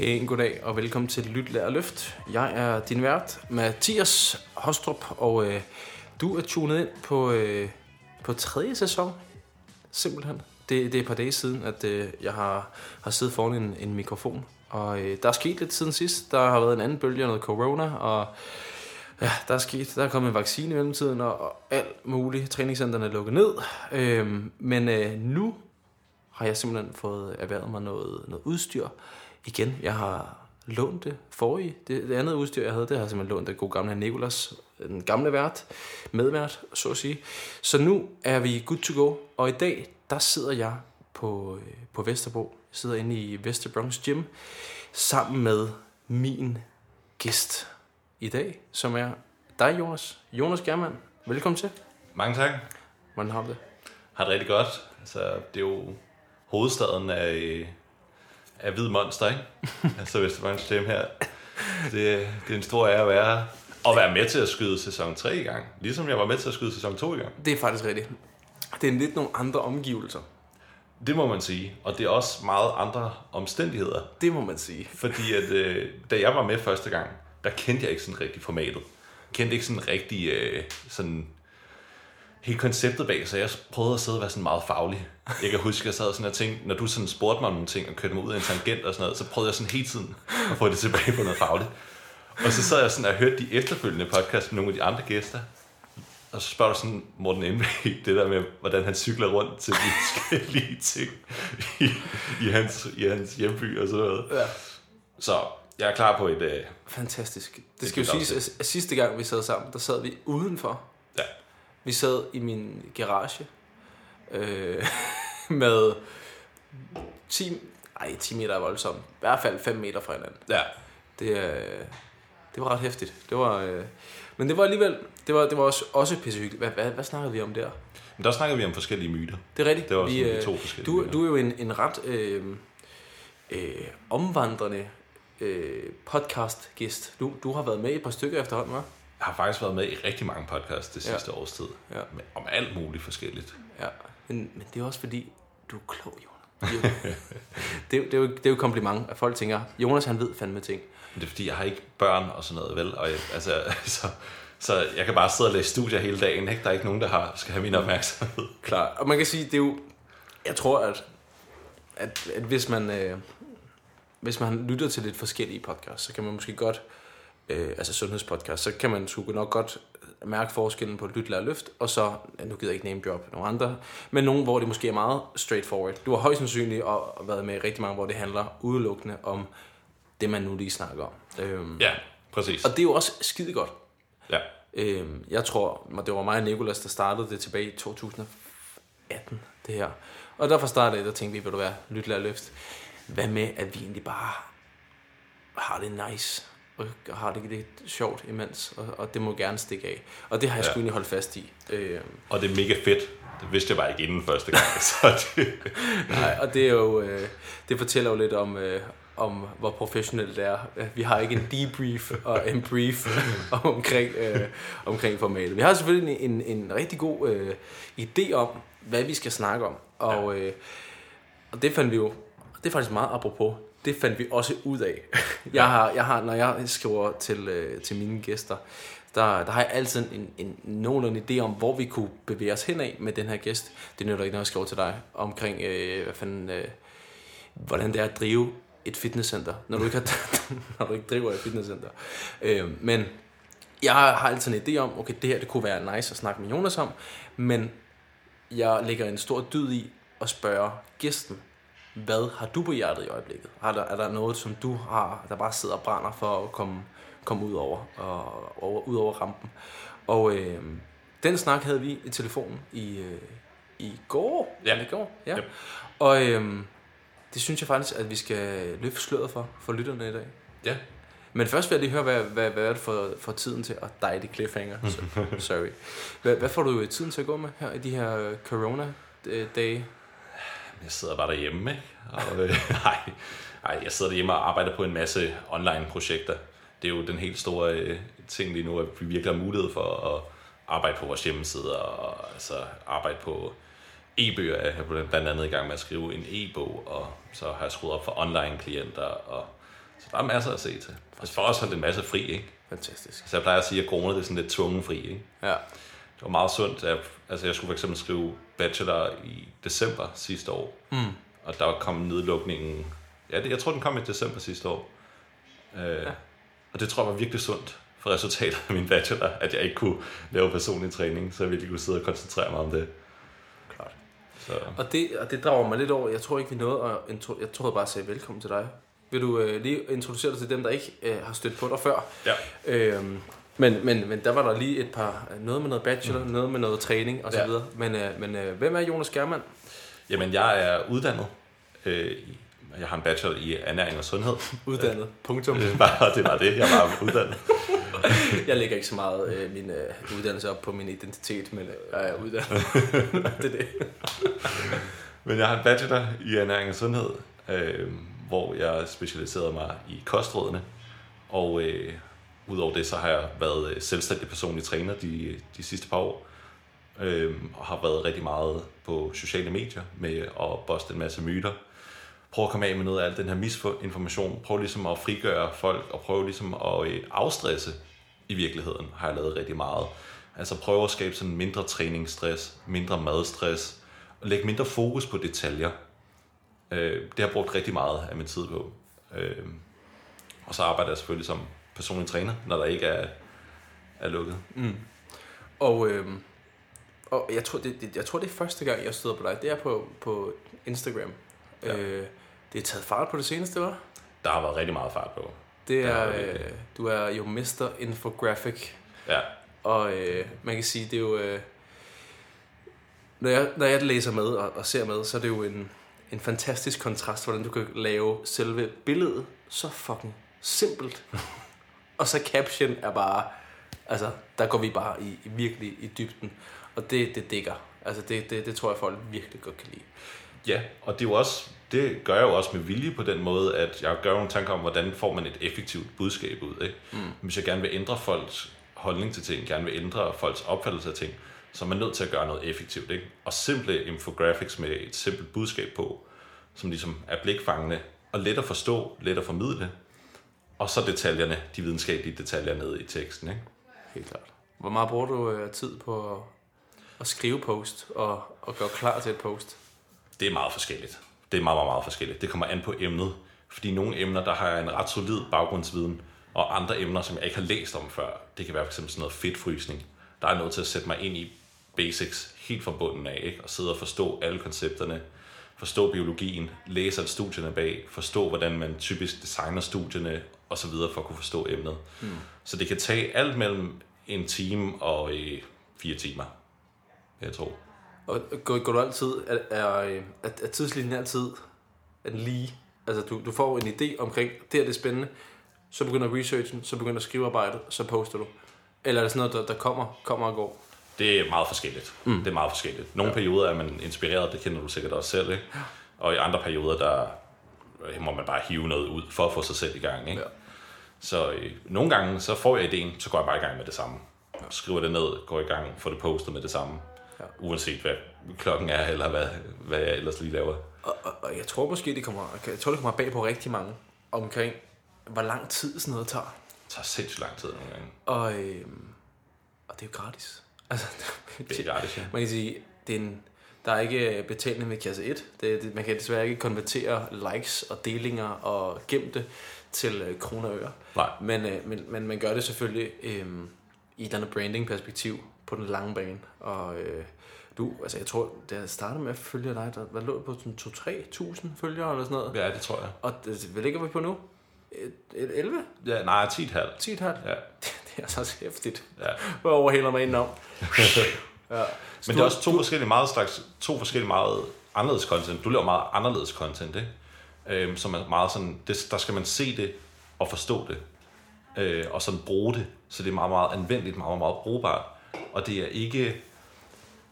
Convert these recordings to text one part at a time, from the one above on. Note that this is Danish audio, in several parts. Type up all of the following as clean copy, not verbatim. Pæn goddag og velkommen til Lyt, Lær og Løft. Jeg er din vært, Mathias Hostrup, og du er tunet ind på tredje sæson. Simpelthen. Det er et par dage siden, at jeg har siddet foran en mikrofon. Og der er sket lidt siden sidst. Der har været en anden bølge af noget corona, og ja, der er kommet en vaccine i mellemtiden, og alt muligt. Træningscenterne er lukket ned. Men nu har jeg simpelthen fået erhvervet mig noget udstyr. Igen, jeg har lånt det forrige. Det andet udstyr, jeg havde, det har jeg simpelthen lånt af god gamle Nicolas, den gamle medvært, så at sige. Så nu er vi good to go, og i dag, der sidder jeg på Vesterbro. Jeg sidder inde i Vesterbros Gym, sammen med min gæst i dag, som er dig, Jonas Gjermand. Velkommen til. Mange tak. Hvordan har du det? Har det rigtig godt. Altså, det er jo hovedstaden af Hvid Monster, ikke? Altså Vesterbros Gym her. Det er en stor ære at være her. Og være med til at skyde sæson 3 i gang. Ligesom jeg var med til at skyde sæson 2 i gang. Det er faktisk rigtigt. Det er lidt nogle andre omgivelser. Det må man sige. Og det er også meget andre omstændigheder. Det må man sige. Fordi at da jeg var med første gang, der kendte jeg ikke sådan rigtig formatet. Jeg kendte ikke sådan rigtig sådan hele konceptet bag, så jeg prøvede at sidde og være sådan meget faglig. Jeg kan huske, at jeg sad sådan og tænkte, når du sådan spurgte mig om nogle ting og kørte mig ud af en tangent og sådan noget, så prøvede jeg sådan hele tiden at få det tilbage på noget fagligt. Og så sad jeg sådan og hørte de efterfølgende podcast med nogle af de andre gæster, og så spørger du sådan Morten Emily, det der med, hvordan han cykler rundt til de forskellige ting i hans hjemby og sådan noget. Ja. Så jeg er klar på et... fantastisk. Det skal jo siges, at sidste gang vi sad sammen, der sad vi udenfor. Ja. Vi sad i min garage med 10 meter er voldsomt. I hvert fald 5 meter fra hinanden. Ja. Det var ret hæftigt. Det var, men det var alligevel... Det var også pissehyggeligt. Hvad snakkede vi om der? Men der snakkede vi om forskellige myter. Det er rigtigt. Det var også de to forskellige myter. Du er jo en ret omvandrende podcastgæst. Du har været med i et par stykker efterhånden, hva'? Jeg har faktisk været med i rigtig mange podcasts det sidste års tid. Ja. Om alt muligt forskelligt. Ja, men det er også fordi, du er klog, Jonas. Det er jo et kompliment, at folk tænker, Jonas han ved fandme ting. Men det er fordi, jeg har ikke børn og sådan noget, vel? Og jeg, så jeg kan bare sidde og læse studier hele dagen, ikke? Der er ikke nogen, der skal have min opmærksomhed. Klar. Og man kan sige, det er jo... Jeg tror, at hvis man lytter til lidt forskellige podcasts, så kan man måske godt... altså sundhedspodcast, så kan man sgu nok godt mærke forskellen på lyt, lær, løft, og så, nu gider jeg ikke name drop nogle andre, men nogen, hvor det måske er meget straightforward. Du har højst sandsynligt været med i rigtig mange, hvor det handler udelukkende om det, man nu lige snakker om. Ja, præcis. Og det er jo også skide godt. Ja. Jeg tror, det var mig og Nicolas, der startede det tilbage i 2018, det her. Og derfor startede der tænkte vi, vil du være lyt, lær, løft? Hvad med, at vi egentlig bare har det nice? Og har det lidt sjovt imens, og det må gerne stikke af. Og det har jeg sgu egentlig holdt fast i. Og det er mega fedt. Det vidste jeg bare ikke inden første gang. Så det... Nej, og det er jo... det fortæller jo lidt om hvor professionelt det er. Vi har ikke en debrief og en brief omkring formatet. Vi har selvfølgelig en rigtig god idé om, hvad vi skal snakke om. Og det fandt vi jo... Det er faktisk meget apropos. Det fandt vi også ud af. Jeg har, når jeg skriver til mine gæster, der har jeg altid en nogenlunde idé om, hvor vi kunne bevæge os henad med den her gæst. Det nytter ikke, når jeg skriver til dig omkring, hvordan det er at drive et fitnesscenter, når du ikke driver et fitnesscenter. Men jeg har altid en idé om, okay, det her det kunne være nice at snakke med Jonas om, men jeg lægger en stor dyd i at spørge gæsten, hvad har du på hjertet i øjeblikket? Er der noget, som du har, der bare sidder og brænder for at komme ud over rampen? Og den snak havde vi i telefonen i går. Ja. I går, ja. Ja. Og det synes jeg faktisk, at vi skal løfte sløret for lytterne i dag. Ja. Men først vil jeg lige høre, hvad er det for tiden til? Og dig, det cliffhanger. Sorry. Hvad får du tiden til at gå med her i de her corona-dage? Jeg sidder bare derhjemme, ikke? Og, jeg sidder derhjemme og arbejder på en masse online-projekter. Det er jo den helt store ting lige nu, at vi virkelig har mulighed for at arbejde på vores hjemmesider, og altså, arbejde på e-bøger. Jeg er blandt andet i gang med at skrive en e-bog, og så har jeg skruet op for online-klienter, og Så der er masser at se til. Altså for os holdt det masser fri, ikke? Fantastisk. Så jeg plejer at sige, at corona det er sådan lidt tvungenfri, ikke? Ja. Det var meget sundt. Altså jeg skulle for eksempel skrive bachelor i december sidste år. Mm. Og der kom nedlukningen. Ja, jeg tror den kom i december sidste år. Ja. Og det tror jeg var virkelig sundt for resultatet af min bachelor, at jeg ikke kunne lave personlig træning, så jeg virkelig kunne sidde og koncentrere mig om det. Klart. Så. Og det drager mig lidt over. Jeg tror ikke vi nåede at jeg troede bare at sige velkommen til dig. Vil du lige introducere dig til dem der ikke har stødt på dig før? Ja. Men der var der lige et par noget med noget bachelor, noget med noget træning og så videre. Men hvem er Jonas Gjermand? Jamen jeg er uddannet. Jeg har en bachelor i ernæring og sundhed. Uddannet. Punktum. Det var det. Jeg var uddannet. Jeg lægger ikke så meget min uddannelse op på min identitet, men jeg er uddannet. Det er det. Men jeg har en bachelor i ernæring og sundhed, hvor jeg specialiserede mig i kostrådene. Og udover det, så har jeg været selvstændig personlig træner de sidste par år. Og har været rigtig meget på sociale medier med at boste en masse myter. Prøv at komme af med noget af al den her misinformation. Prøv ligesom at frigøre folk, og prøv ligesom at afstresse i virkeligheden, har jeg lavet rigtig meget. Altså prøv at skabe sådan mindre træningsstress, mindre madstress, og lægge mindre fokus på detaljer. Det har jeg brugt rigtig meget af min tid på. Og så arbejder jeg selvfølgelig som personlig træner, når der ikke er lukket. Mm. Og jeg tror det er første gang, jeg støder på dig. Det er på Instagram. Ja. Det er taget fart på det seneste, var? Der har været rigtig meget fart på. Det er, du er jo Mr. Infographic. Ja. Og man kan sige, det er jo når jeg læser med og ser med, så er det jo en fantastisk kontrast, hvordan du kan lave selve billedet så fucking simpelt. Og så caption er bare, altså der går vi bare virkelig i dybden. Og det dækker. Altså det tror jeg folk virkelig godt kan lide. Ja, og det er jo også, det gør jeg jo også med vilje på den måde, at jeg gør nogle tanker om, hvordan får man et effektivt budskab ud, ikke? Mm. Hvis jeg gerne vil ændre folks holdning til ting, gerne vil ændre folks opfattelse af ting, så er man nødt til at gøre noget effektivt, ikke? Og simple infographics med et simpelt budskab på, som ligesom er blikfangende og let at forstå, let at formidle, og så detaljerne, de videnskabelige detaljer nede i teksten, ikke? Helt klart. Hvor meget bruger du tid på at skrive post og gøre klar til et post? Det er meget forskelligt. Det er meget, meget, meget forskelligt. Det kommer an på emnet. Fordi nogle emner, der har jeg en ret solid baggrundsviden, og andre emner, som jeg ikke har læst om før. Det kan være fx sådan noget fedtfrysning. Der er noget til at sætte mig ind i basics helt fra bunden af, ikke? Og sidde og forstå alle koncepterne, forstå biologien, læse alle studierne bag, forstå, hvordan man typisk designer studierne, osv. for at kunne forstå emnet. Mm. Så det kan tage alt mellem en time og 4 timer, jeg tror. Og går du altid, er tidslinjen altid lige? Altså du får en idé omkring, det er det spændende, så begynder researchen, så begynder skrivearbejdet, så poster du. Eller er det sådan noget, der kommer og går? Det er meget forskelligt. Mm. Det er meget forskelligt. Nogle perioder er man inspireret, det kender du sikkert også selv, ikke? Ja. Og i andre perioder, der må man bare hive noget ud, for at få sig selv i gang, ikke? Ja. Så nogle gange, så får jeg idéen, så går jeg bare i gang med det samme. Ja. Skriver det ned, går i gang, får det postet med det samme. Ja. Uanset hvad klokken er, eller hvad jeg ellers lige laver. Og jeg tror måske, det kommer bag på rigtig mange, omkring hvor lang tid sådan noget tager. Det tager sindssygt lang tid nogle gange. Og det er jo gratis. Altså, det er gratis, ja. Man kan sige, der er ikke betaling med kasse 1. Man kan desværre ikke konvertere likes og delinger og gemte til kroner og øre. Nej. Men man gør det selvfølgelig i et eller andet branding-perspektiv, på den lange bane, og jeg tror, da jeg startede med at følge dig, der var lå på sådan 2-3.000 følgere, eller sådan noget. Ja, det tror jeg. Og hvad ligger vi på nu? 11? Ja, nej, 10,5. 10,5? Ja. Det er altså også hæftigt. Ja. Hvor overhælder man indenom. Ja. Men det er også to forskellige meget anderledes content. Du laver meget anderledes content, ikke? Som er meget sådan, der skal man se det og forstå det, og sådan bruge det, så det er meget, meget anvendeligt, meget, meget brugbart. Og det er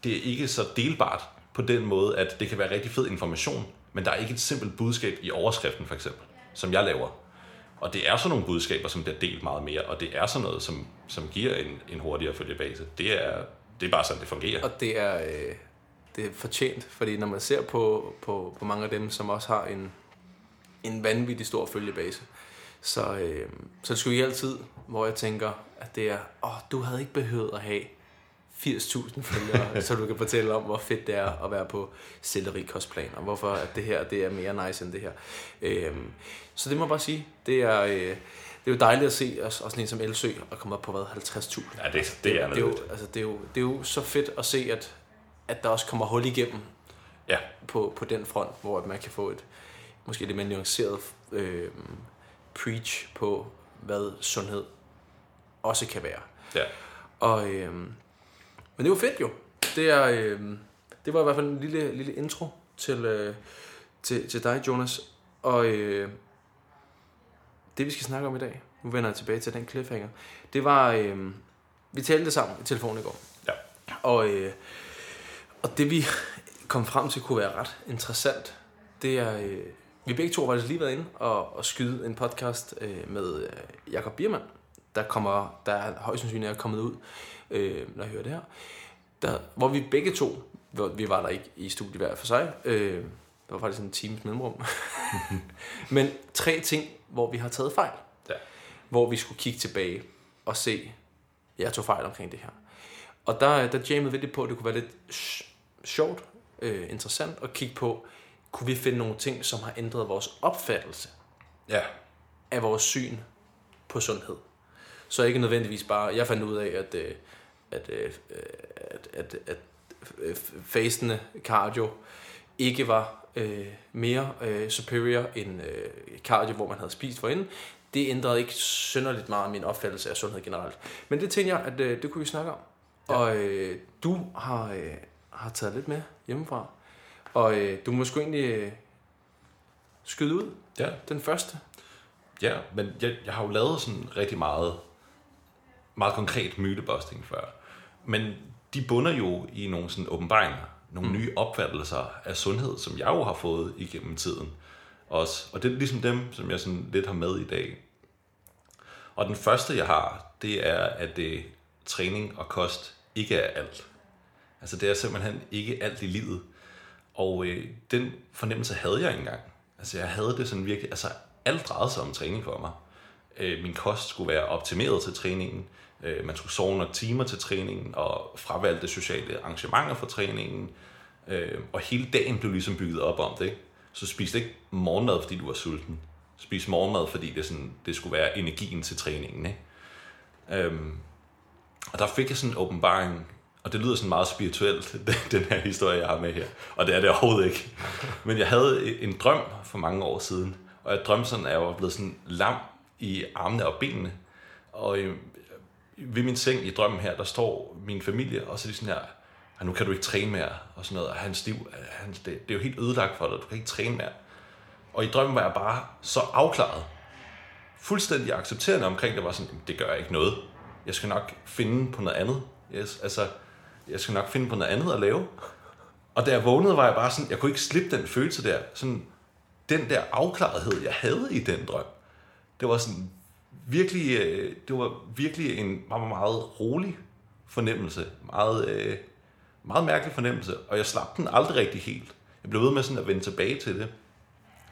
ikke så delbart på den måde, at det kan være rigtig fed information, men der er ikke et simpelt budskab i overskriften, for eksempel, som jeg laver. Og det er sådan nogle budskaber, som bliver delt meget mere, og det er sådan noget, som giver en hurtigere følgebase. Det er bare sådan, det fungerer. Og det er fortjent, fordi når man ser på mange af dem, som også har en vanvittig stor følgebase, Så det skulle jeg altid, hvor jeg tænker, at det er, du havde ikke behøvet at have 80.000 følgere, så du kan fortælle om, hvor fedt det er at være på sellerikostplan, og hvorfor at det her, det er mere nice end det her. Så det må jeg bare sige, det er jo dejligt at se, og sådan en som Elsøe, og komme op på hvad, 50.000. Ja, det er jo så fedt at se, at der også kommer hul igennem på den front, hvor at man kan få et, måske lidt mere nuanceret preach på, hvad sundhed også kan være. Ja. Og men det var fedt jo. Det var i hvert fald en lille intro til dig, Jonas. Og det vi skal snakke om i dag, nu vender jeg tilbage til den cliffhanger. Det var vi talte det sammen i telefonen i går. Ja. Og det vi kom frem til kunne være ret interessant. Det er vi begge to var lige været inde og skyde en podcast med Jacob Beermann, der højst sandsynligt er kommet ud, når jeg hører det her. Hvor vi begge to, vi var der ikke i studiet hver for sig, der var faktisk en times mellemrum, men 3 ting, hvor vi har taget fejl. Ja. Hvor vi skulle kigge tilbage og se, jeg tog fejl omkring det her. Og der jammede vi lidt på, at det kunne være lidt sjovt, interessant at kigge på, kunne vi finde nogle ting, som har ændret vores opfattelse af vores syn på sundhed. Så ikke nødvendigvis bare, jeg fandt ud af, at fastende cardio ikke var mere superior end cardio, hvor man havde spist forinden. Det ændrede ikke synderligt meget min opfattelse af sundhed generelt. Men det tænker jeg, at det kunne vi snakke om. Ja. Og du har taget lidt med hjemmefra. Og du må sgu egentlig skyde ud den første. Ja, men jeg har jo lavet sådan rigtig meget konkret mytebusting før. Men de bunder jo i nogle sådan åbenbaringer, nogle nye opfattelser af sundhed, som jeg jo har fået igennem tiden også. Og det er ligesom dem, som jeg sådan lidt har med i dag. Og den første, jeg har, det er, at det træning og kost ikke er alt. Altså det er simpelthen ikke alt i livet. Og den fornemmelse havde jeg engang. Altså jeg havde det sådan virkelig, altså alt drejede sig om træning for mig. Min kost skulle være optimeret til træningen. Man skulle sove nok timer til træningen og fravalgte sociale arrangementer for træningen. Og hele dagen blev ligesom bygget op om det. Så spiste ikke morgenmad, fordi du var sulten. Spiste morgenmad, fordi det skulle være energien til træningen. Ikke? Og der fik jeg sådan en åbenbaring. Og det lyder sådan meget spirituelt, den her historie, jeg har med her. Og det er det overhovedet ikke. Men jeg havde en drøm for mange år siden. Og jeg drømte sådan, at jeg var blevet sådan lam i armene og benene. Og ved min seng i drømmen her, der står min familie, og så er de sådan her, nu kan du ikke træne mere, og sådan noget. Og hans liv, det er jo helt ødelagt for dig, du kan ikke træne mere. Og i drømmen var jeg bare så afklaret. Fuldstændig accepterende omkring, det var sådan, det gør jeg ikke noget. Jeg skal nok finde på noget andet. Jeg skal nok finde på noget andet at lave. Og da jeg vågnede, var jeg bare sådan, jeg kunne ikke slippe den følelse der. Sådan, den der afklarethed, jeg havde i den drøm, det var sådan virkelig, en meget, meget rolig fornemmelse. Meget, meget mærkelig fornemmelse. Og jeg slap den aldrig rigtig helt. Jeg blev ved med sådan at vende tilbage til det.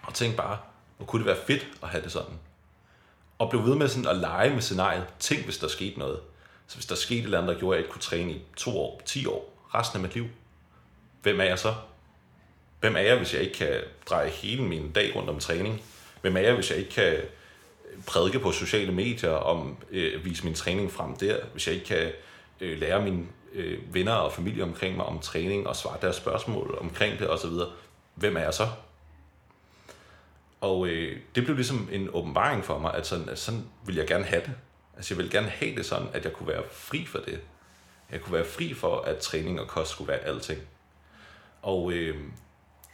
Og tænkte bare, hvor kunne det være fedt at have det sådan. Og blev ved med sådan at lege med scenariet. Tænk, hvis der skete noget. Så hvis der skete et eller andet, der gjorde, at jeg ikke kunne træne i 2 år, 10 år, resten af mit liv, hvem er jeg så? Hvem er jeg, hvis jeg ikke kan dreje hele min dag rundt om træning? Hvem er jeg, hvis jeg ikke kan prædike på sociale medier om vise min træning frem der? Hvis jeg ikke kan lære mine venner og familie omkring mig om træning og svare deres spørgsmål omkring det osv. Hvem er jeg så? Og det blev ligesom en åbenbaring for mig, at sådan ville jeg gerne have det. Altså jeg ville gerne have det sådan, at jeg kunne være fri for det. Jeg kunne være fri for, at træning og kost skulle være alting. Og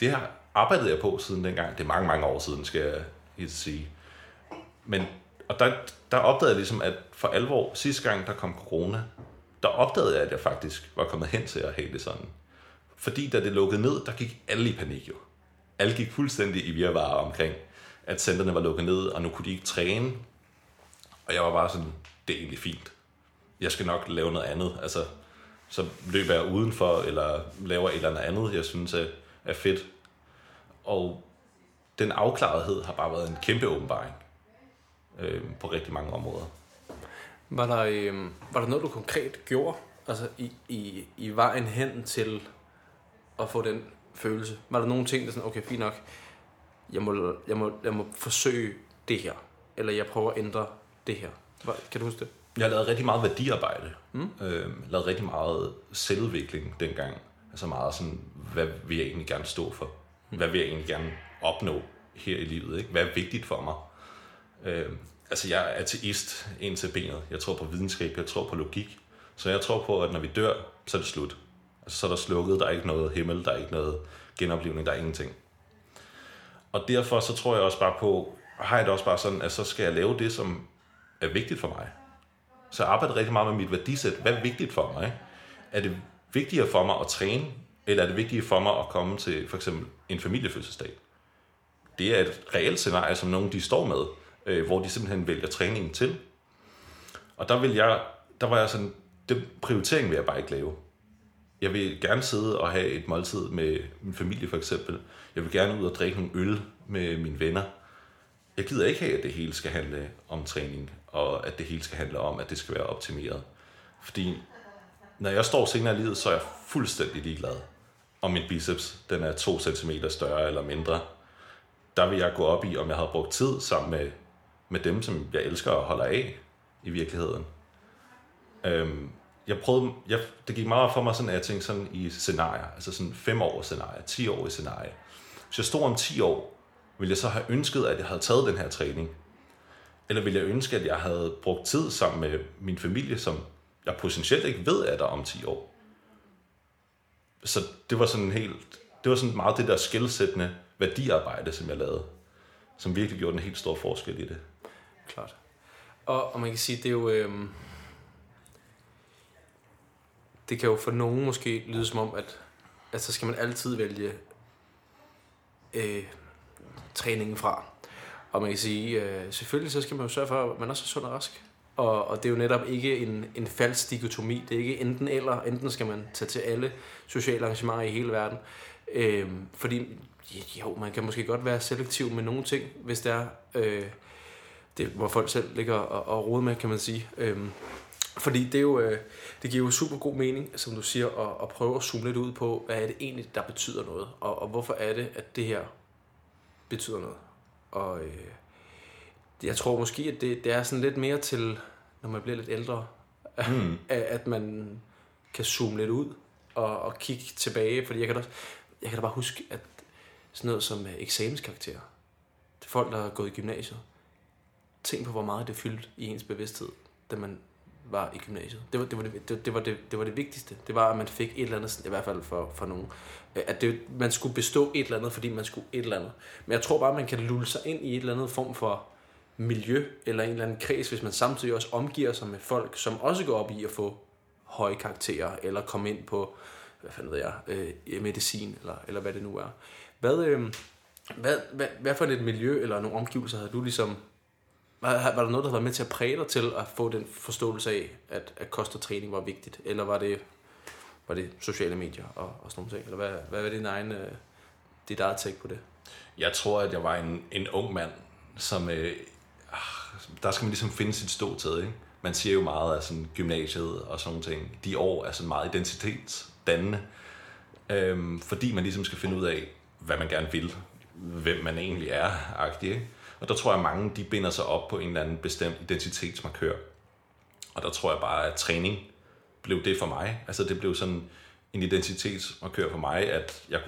det her arbejdede jeg på siden dengang. Det er mange, mange år siden, skal jeg helt sige. Men, og der opdagede jeg ligesom, at for alvor, sidste gang der kom corona, der opdagede jeg, at jeg faktisk var kommet hen til at have det sådan. Fordi da det lukkede ned, der gik alle i panik jo. Alle gik fuldstændig i virvare omkring, at centrene var lukket ned, og nu kunne de ikke træne. Og jeg var bare sådan, det er egentlig fint. Jeg skal nok lave noget andet. Altså, så løber jeg udenfor, eller laver et eller andet, jeg synes er fedt. Og den afklarethed har bare været en kæmpe åbenbaring. på rigtig mange områder. Var der noget, du konkret gjorde altså i vejen hen til at få den følelse? Var der nogle ting, der sådan, okay, fint nok, jeg må forsøge det her, eller jeg prøver at ændre det her? Kan du huske det? Jeg lavede rigtig meget værdiarbejde. Lavede rigtig meget selvudvikling dengang. Altså meget sådan, hvad vil jeg egentlig gerne stå for? Hvad vil jeg egentlig gerne opnå her i livet? Ikke? Hvad er vigtigt for mig? Altså jeg er ateist ind til benet. Jeg tror på videnskab, jeg tror på logik. Så jeg tror på, at når vi dør, så er det slut. Altså, så er der slukket, der er ikke noget himmel, der er ikke noget genoplevning, der er ingenting. Og derfor så tror jeg også bare på, har jeg det også bare sådan, at så skal jeg lave det, som er vigtigt for mig. Så jeg arbejder rigtig meget med mit værdisæt. Hvad er vigtigt for mig? Ikke? Er det vigtigere for mig at træne, eller er det vigtigere for mig at komme til for eksempel en familiefødselsdag? Det er et reelt scenarie, som nogen de står med, hvor de simpelthen vælger træningen til. Og der var jeg sådan, den prioritering vil jeg bare ikke lave. Jeg vil gerne sidde og have et måltid med min familie for eksempel. Jeg vil gerne ud og drikke nogle øl med mine venner. Jeg gider ikke have, at det hele skal handle om træning, og at det hele skal handle om, at det skal være optimeret. Fordi når jeg står senere i livet, så er jeg fuldstændig ligeglad. Om min biceps den er 2 centimeter større eller mindre. Der vil jeg gå op i, om jeg havde brugt tid sammen med dem, som jeg elsker og holder af i virkeligheden. Det gik meget for mig sådan, at jeg tænkte sådan i scenarier. Altså sådan 5 år scenarie, 10 år i scenarie. Hvis jeg stod om 10 år, ville jeg så have ønsket, at jeg havde taget den her træning? Eller ville jeg ønske, at jeg havde brugt tid sammen med min familie, som jeg potentielt ikke ved, at der om 10 år? Så det var sådan meget det der skelsættende værdiarbejde, som jeg lavede, som virkelig gjorde en helt stor forskel i det. Klart. Og man kan sige, det er jo... det kan jo for nogen måske lyde som om, at så skal man altid vælge træningen fra. Og man kan sige, selvfølgelig så skal man jo sørge for, at man også er sund og rask. Og det er jo netop ikke en falsk dikotomi. Det er ikke enten eller. Enten skal man tage til alle sociale arrangementer i hele verden. Fordi jo, man kan måske godt være selektiv med nogle ting, hvis det er det, hvor folk selv ligger og roder med, kan man sige. Fordi det er jo, det giver jo super god mening, som du siger, at prøve at zoome lidt ud på, hvad er det egentlig, der betyder noget? Og hvorfor er det, at det her betyder noget? Og jeg tror måske, at det er sådan lidt mere til, når man bliver lidt ældre, at man kan zoome lidt ud og kigge tilbage. Fordi jeg kan da bare huske, at sådan noget som eksamenskarakterer, det er folk, der har gået i gymnasiet. Tænk på, hvor meget det fyldte i ens bevidsthed, da man var i gymnasiet. Det var det vigtigste. Det var, at man fik et eller andet, i hvert fald for nogen. At man skulle bestå et eller andet, fordi man skulle et eller andet. Men jeg tror bare, man kan lulle sig ind i et eller andet form for miljø, eller en eller anden kreds, hvis man samtidig også omgiver sig med folk, som også går op i at få høje karakterer, eller komme ind på, hvad fanden ved jeg, medicin, eller hvad det nu er. Hvad for et miljø, eller nogle omgivelser, havde du ligesom... Var der noget, der var med til at præge dig til at få den forståelse af, at kost og træning var vigtigt? Eller var det sociale medier og sådan noget? Eller hvad var din egen, dit eget take på det? Jeg tror, at jeg var en ung mand, som... der skal man ligesom finde sit ståsted, ikke? Man siger jo meget af sådan gymnasiet og sådan ting. De år er sådan meget identitetsdannende. Fordi man ligesom skal finde ud af, hvad man gerne vil. Hvem man egentlig er-agtig, ikke? Og der tror jeg, at mange de binder sig op på en eller anden bestemt identitetsmarkør. Og der tror jeg bare, at træning blev det for mig. Altså det blev sådan en identitetsmarkør for mig, at jeg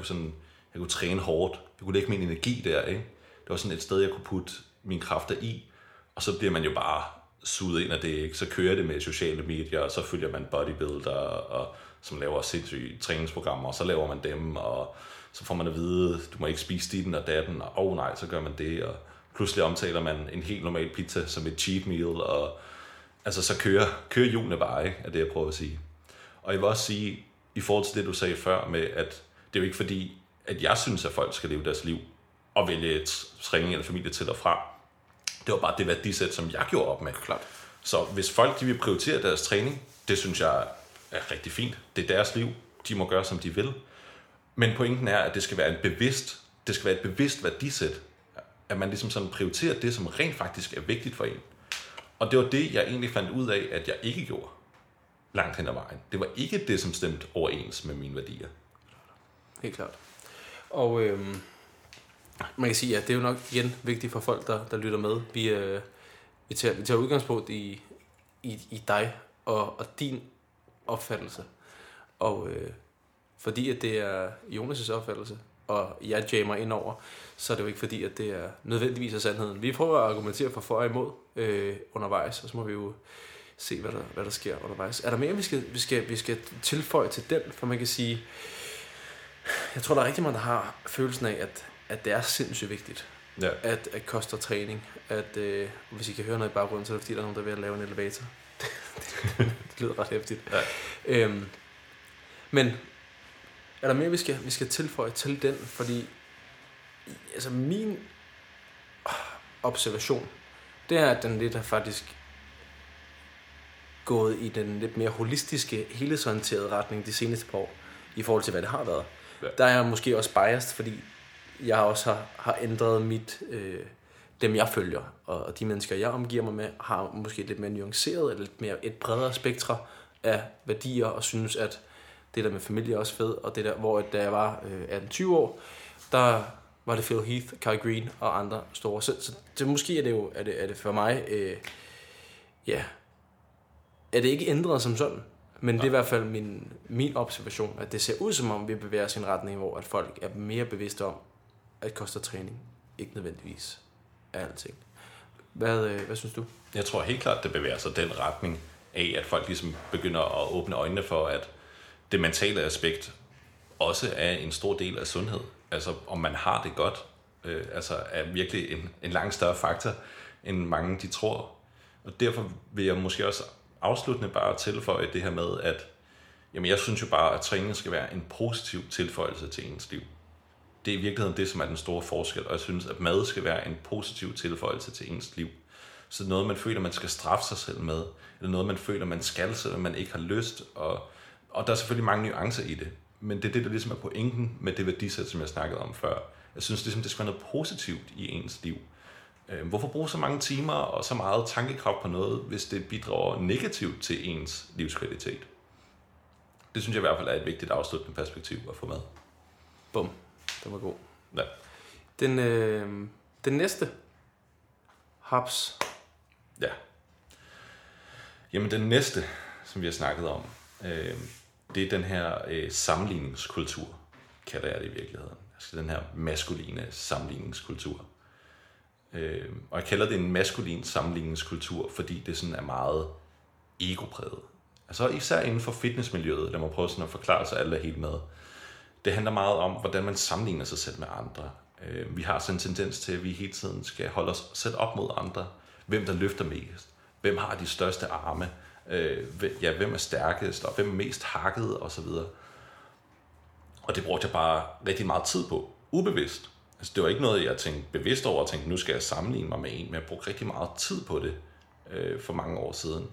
kunne træne hårdt. Jeg kunne lægge min energi der, ikke? Det var sådan et sted, jeg kunne putte mine kræfter i. Og så bliver man jo bare suget ind af det, ikke? Så kører det med sociale medier, og så følger man bodybuilder, og som laver sindssyge træningsprogrammer, og så laver man dem, og så får man at vide, du må ikke spise ditten og datten, og nej, så gør man det, og pludselig omtaler man en helt normal pizza som et cheat meal, og altså så kører hjulene bare, ikke? Er det, jeg prøver at sige. Og jeg vil også sige, i forhold til det, du sagde før, med at det er jo ikke fordi, at jeg synes, at folk skal leve deres liv og vælge træning eller familie til og fra. Det var bare det værdisæt, som jeg gjorde op med. Klart. Så hvis folk de vil prioritere deres træning, det synes jeg er rigtig fint. Det er deres liv. De må gøre, som de vil. Men pointen er, at det skal være et bevidst værdisæt, at man ligesom sådan prioriterer det, som rent faktisk er vigtigt for en. Og det var det, jeg egentlig fandt ud af, at jeg ikke gjorde langt hen ad vejen. Det var ikke det, som stemte overens med mine værdier. Helt klart. Og man kan sige, at det er jo nok igen vigtigt for folk, der lytter med. Vi tager udgangspunkt i dig og din opfattelse. Og fordi at det er Jonas' opfattelse, og jeg jammer ind over, så er det jo ikke fordi, at det er nødvendigvis af sandheden. Vi prøver at argumentere for og imod undervejs, og så må vi jo se, hvad der sker undervejs. Er der mere, vi skal tilføje til den? For man kan sige, jeg tror, der er rigtig mange, der har følelsen af, at det er sindssygt vigtigt, ja. At koster træning. Hvis I kan høre noget i baggrunden, så er det fordi, der er nogen, der er ved at lave en elevator. Det lyder ret hæftigt. Ja. Men er der mere, vi skal tilføje til den? Fordi altså min observation, det er, at den lidt har faktisk gået i den lidt mere holistiske, helhedsorienterede retning de seneste par år, i forhold til, hvad det har været. Ja. Der er jeg måske også biased, fordi jeg også har ændret dem, jeg følger, og de mennesker, jeg omgiver mig med, har måske lidt mere nuanceret, eller lidt mere et bredere spektre af værdier, og synes, at det der med familie er også fed, og det der, hvor da jeg var 18-20 år, der var det Phil Heath, Kai Green og andre store. Så måske er det for mig, er det ikke ændret som sådan, men det er i hvert fald min observation, at det ser ud som om, vi bevæger os i en retning, hvor at folk er mere bevidste om, at koster træning ikke nødvendigvis er alting. Hvad synes du? Jeg tror helt klart, det bevæger sig den retning af, at folk ligesom begynder at åbne øjnene for, at det mentale aspekt også er en stor del af sundhed. Altså, om man har det godt, er virkelig en langt større faktor, end mange de tror. Og derfor vil jeg måske også afsluttende bare tilføje det her med, at jamen, jeg synes jo bare, at træning skal være en positiv tilføjelse til ens liv. Det er i virkeligheden det, som er den store forskel, og jeg synes, at mad skal være en positiv tilføjelse til ens liv. Så noget, man føler, man skal straffe sig selv med, eller noget, man føler, man skal, selvom man ikke har lyst, og der er selvfølgelig mange nuancer i det, men det er det, der ligesom er pointen med det værdisæt, som jeg snakkede om før. Jeg synes ligesom, det skal være noget positivt i ens liv. Hvorfor bruge så mange timer og så meget tankekraft på noget, hvis det bidrager negativt til ens livskvalitet? Det synes jeg i hvert fald er et vigtigt afsluttende perspektiv at få med. Bum. Den var god. Ja. Den næste. Hops. Ja. Jamen den næste, som vi har snakket om, det er den her sammenligningskultur, kalder jeg det i virkeligheden. Altså den her maskuline sammenligningskultur. Og jeg kalder det en maskulin sammenligningskultur, fordi det sådan er meget egopræget. Altså især inden for fitnessmiljøet, lad mig prøve sådan at forklare, så alle er helt med. Det handler meget om, hvordan man sammenligner sig selv med andre. Vi har sådan en tendens til, at vi hele tiden skal holde os selv op mod andre. Hvem der løfter mest, hvem har de største arme, hvem er stærkest, og hvem er mest hakket, osv. Og det brugte jeg bare rigtig meget tid på, ubevidst. Altså, det var ikke noget, jeg tænkte bevidst over, og tænkte, nu skal jeg sammenligne mig med en, men jeg brugte rigtig meget tid på det for mange år siden.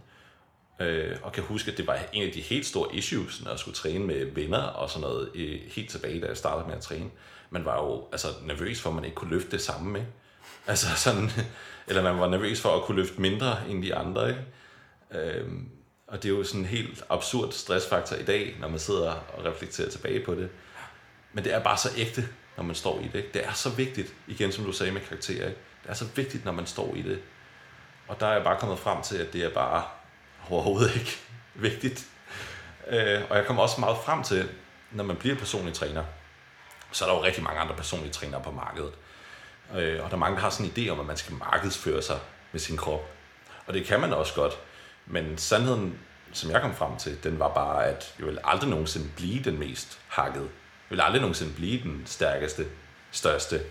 Og kan huske, at det var en af de helt store issues, når jeg skulle træne med venner og sådan noget, helt tilbage, da jeg startede med at træne. Man var jo altså nervøs for, at man ikke kunne løfte det samme, ikke? Altså sådan, eller man var nervøs for at kunne løfte mindre end de andre, ikke? Og det er jo sådan en helt absurd stressfaktor i dag, når man sidder og reflekterer tilbage på det. Men det er bare så ægte, når man står i det, ikke? Det er så vigtigt, igen som du sagde med karakterer, ikke? Det er så vigtigt, når man står i det. Og der er jeg bare kommet frem til, at det er bare overhovedet ikke vigtigt. Og jeg kommer også meget frem til, når man bliver personlig træner, så er der jo rigtig mange andre personlige trænere på markedet. Og der er mange, der har sådan en idé om, at man skal markedsføre sig med sin krop. Og det kan man også godt. Men sandheden, som jeg kom frem til, den var bare, at jeg ville aldrig nogensinde blive den mest hakkede. Jeg ville aldrig nogensinde blive den stærkeste, største,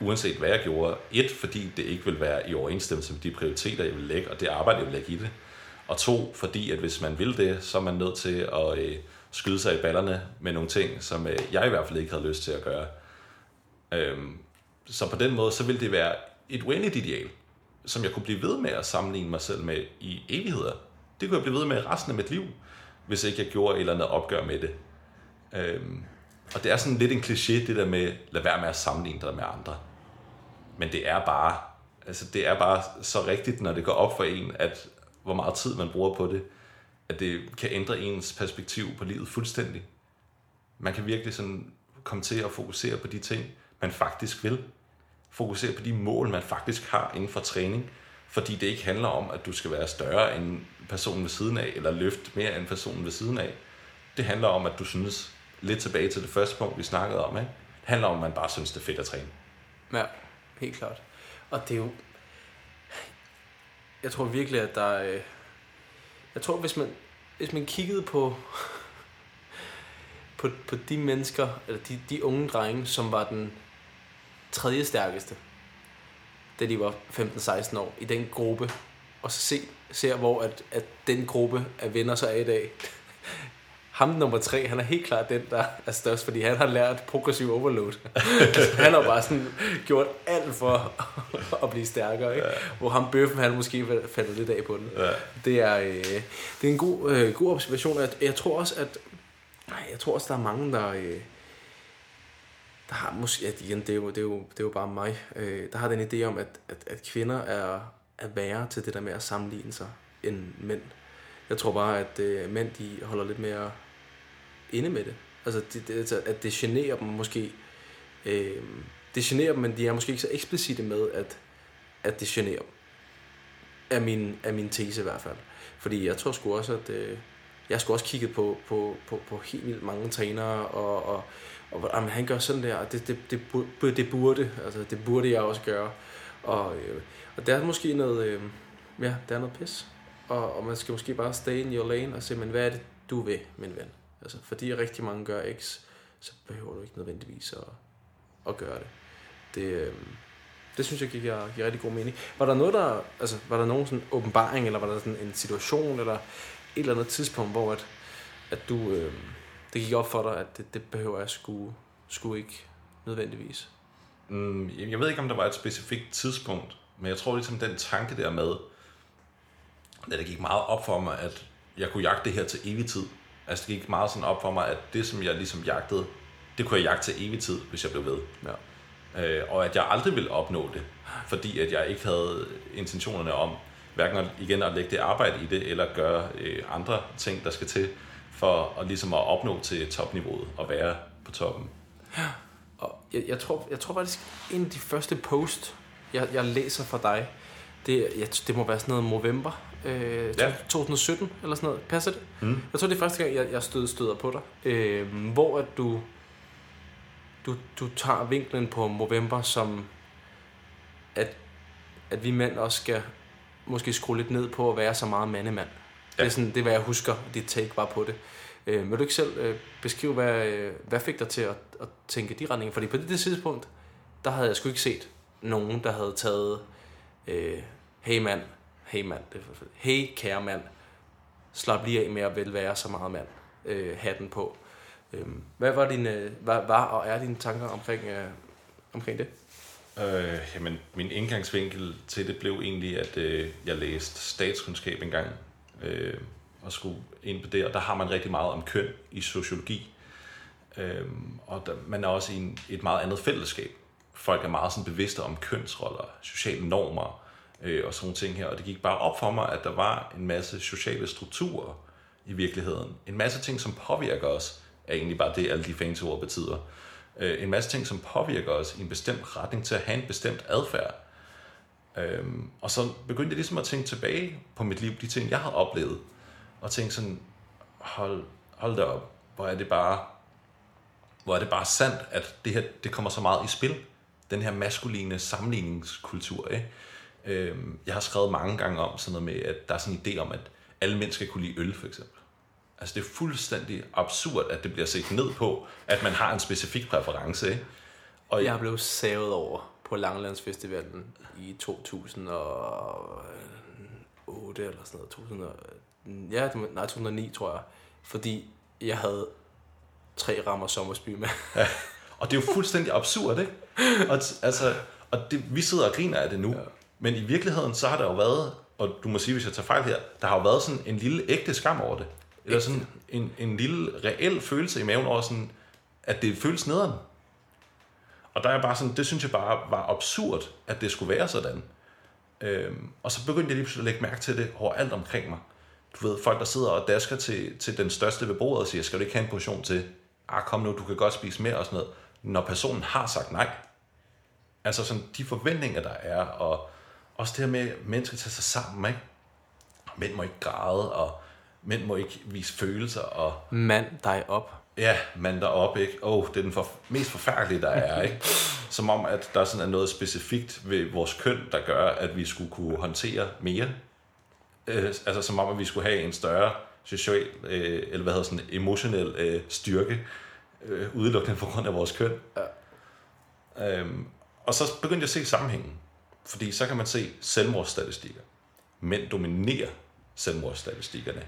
uanset hvad jeg gjorde. Et, fordi det ikke ville være i overensstemmelse med de prioriteter, jeg ville lægge, og det arbejde, jeg ville lægge i det. Og to, fordi at hvis man vil det, så er man nødt til at skyde sig i ballerne med nogle ting, som jeg i hvert fald ikke havde lyst til at gøre. Så på den måde, så ville det være et uendeligt ideal, som jeg kunne blive ved med at sammenligne mig selv med i evigheder. Det kunne jeg blive ved med resten af mit liv, hvis ikke jeg gjorde et eller andet opgør med det. Og det er sådan lidt en kliché, det der med, lad være med at sammenligne dig med andre. Men det er bare, altså det er bare så rigtigt, når det går op for en, at hvor meget tid man bruger på det, at det kan ændre ens perspektiv på livet fuldstændig. Man kan virkelig sådan komme til at fokusere på de ting, man faktisk vil. Fokusere på de mål, man faktisk har inden for træning. Fordi det ikke handler om, at du skal være større end personen ved siden af, eller løfte mere end personen ved siden af. Det handler om, at du synes, lidt tilbage til det første punkt, vi snakkede om, ikke? Det handler om, at man bare synes, det er fedt at træne. Ja, helt klart. Og det er jo... Jeg tror virkelig, at der er... Jeg tror, hvis man kiggede på de mennesker, eller de unge drenge, som var den tredje stærkeste, da de var 15-16 år, i den gruppe, og så ser, hvor at den gruppe af venner så er i dag. Ham nummer 3, han er helt klart den, der er størst, fordi han har lært progressiv overload. Altså, han har bare sådan gjort alt for at blive stærkere, ikke? Ja. Hvor ham bøffen, han måske faldet lidt af på den. Ja. Det er en god observation. Jeg tror også, der er mange, der har måske, igen, det er jo bare mig, der har den idé om, at kvinder er værre til det der med at sammenligne sig end mænd. Jeg tror bare, at mænd, de holder lidt mere inde med det. Altså, at det generer dem måske. Det generer dem, men de er måske ikke så eksplicite med, at det generer dem. Er min tese i hvert fald. Fordi jeg tror sgu også, at... Jeg skulle også kigget på helt vildt mange trænere, og jamen, han gør sådan der, og det burde jeg også gøre. Og der er måske noget, der er noget pis. Og man skal måske bare stay in your lane og se, men hvad er det, du vil, min ven? Altså, fordi rigtig mange gør X, så behøver du ikke nødvendigvis at gøre det. Det synes jeg giver rigtig god mening. Var der noget, var der nogen sådan åbenbaring, eller var der sådan en situation, eller... et eller andet tidspunkt, hvor at du, det gik op for dig, at det behøver jeg sgu ikke nødvendigvis? Jeg ved ikke, om der var et specifikt tidspunkt, men jeg tror ligesom den tanke der med, at det gik meget op for mig, at jeg kunne jagte det her til evig tid. Altså det gik meget sådan op for mig, at det som jeg ligesom jagtede, det kunne jeg jagte til evig tid, hvis jeg blev ved. Ja. Og at jeg aldrig ville opnå det, fordi at jeg ikke havde intentionerne om, hverken igen at lægge det arbejde i det, eller gøre andre ting, der skal til, for at, ligesom at opnå til topniveauet og være på toppen. Ja, og jeg tror faktisk, en af de første post, jeg læser fra dig, det må være sådan noget november 2017, eller sådan noget. Passer det? Mm. Jeg tror, det er første gang, jeg støder på dig, hvor at du tager vinklen på november, som at vi mænd også skal... måske skrue lidt ned på at være så meget mandemand. Ja. Det er sådan, det er, hvad jeg husker, dit take var på det. Vil du ikke selv beskrive, hvad fik dig til at tænke i de retninger? Fordi på det tidspunkt, der havde jeg sgu ikke set nogen, der havde taget hey kære mand, slap lige af med at vel være så meget mand, hatten på. Hvad var dine, var og er dine tanker omkring det? Jamen, min indgangsvinkel til det blev egentlig, at jeg læste statskundskab engang og skulle ind på det, og der har man rigtig meget om køn i sociologi, og der, man er også i et meget andet fællesskab. Folk er meget sådan bevidste om kønsroller, sociale normer og sådan ting her, og det gik bare op for mig, at der var en masse sociale strukturer i virkeligheden. En masse ting, som påvirker os, er egentlig bare det, alle de fancy ord betyder. En masse ting, som påvirker os i en bestemt retning til at have en bestemt adfærd. Og så begyndte jeg ligesom at tænke tilbage på mit liv, de ting, jeg havde oplevet. Og tænke sådan, hold da op, hvor er det bare sandt, at det her, det kommer så meget i spil. Den her maskuline sammenligningskultur, ikke? Jeg har skrevet mange gange om sådan noget med, at der er sådan en idé om, at alle mennesker kunne lide øl, for eksempel. Altså det er fuldstændig absurd, at det bliver set ned på, at man har en specifik præference, ikke? Og jeg blev savet over på Langelandsfestivalen i 2008 eller sådan noget, 2009 tror jeg, fordi jeg havde 3 rammer Sommersby med. Ja, og det er jo fuldstændig absurd, ikke? Vi sidder og griner af det nu, ja. Men i virkeligheden så har der jo været, og du må sige, hvis jeg tager fejl her, der har jo været sådan en lille ægte skam over det. Eller sådan en lille reel følelse i maven over sådan, at det føles nederen. Og der er bare sådan, det synes jeg bare var absurd, at det skulle være sådan. Og så begyndte jeg lige pludselig at lægge mærke til det overalt omkring mig. Du ved, folk der sidder og dasker til den største ved bordet og siger, skal du ikke have en portion til? Kom nu, du kan godt spise mere og sådan noget. Når personen har sagt nej. Altså sådan de forventninger, der er, og også det her med, at mennesker tager sig sammen, ikke? Mænd må ikke græde, og mænd må ikke vise følelser, og... Mand dig op. Ja, mand dig op, ikke? Det er den mest forfærdelige, der er, ikke? Som om, at der sådan er noget specifikt ved vores køn, der gør, at vi skulle kunne håndtere mere. Altså som om, at vi skulle have en større social, eller hvad hedder sådan, emotionel styrke, udelukkende på grund af vores køn. Ja. Og så begyndte jeg at se sammenhængen. Fordi så kan man se selvmordsstatistikker. Mænd dominerer selvmordsstatistikkerne.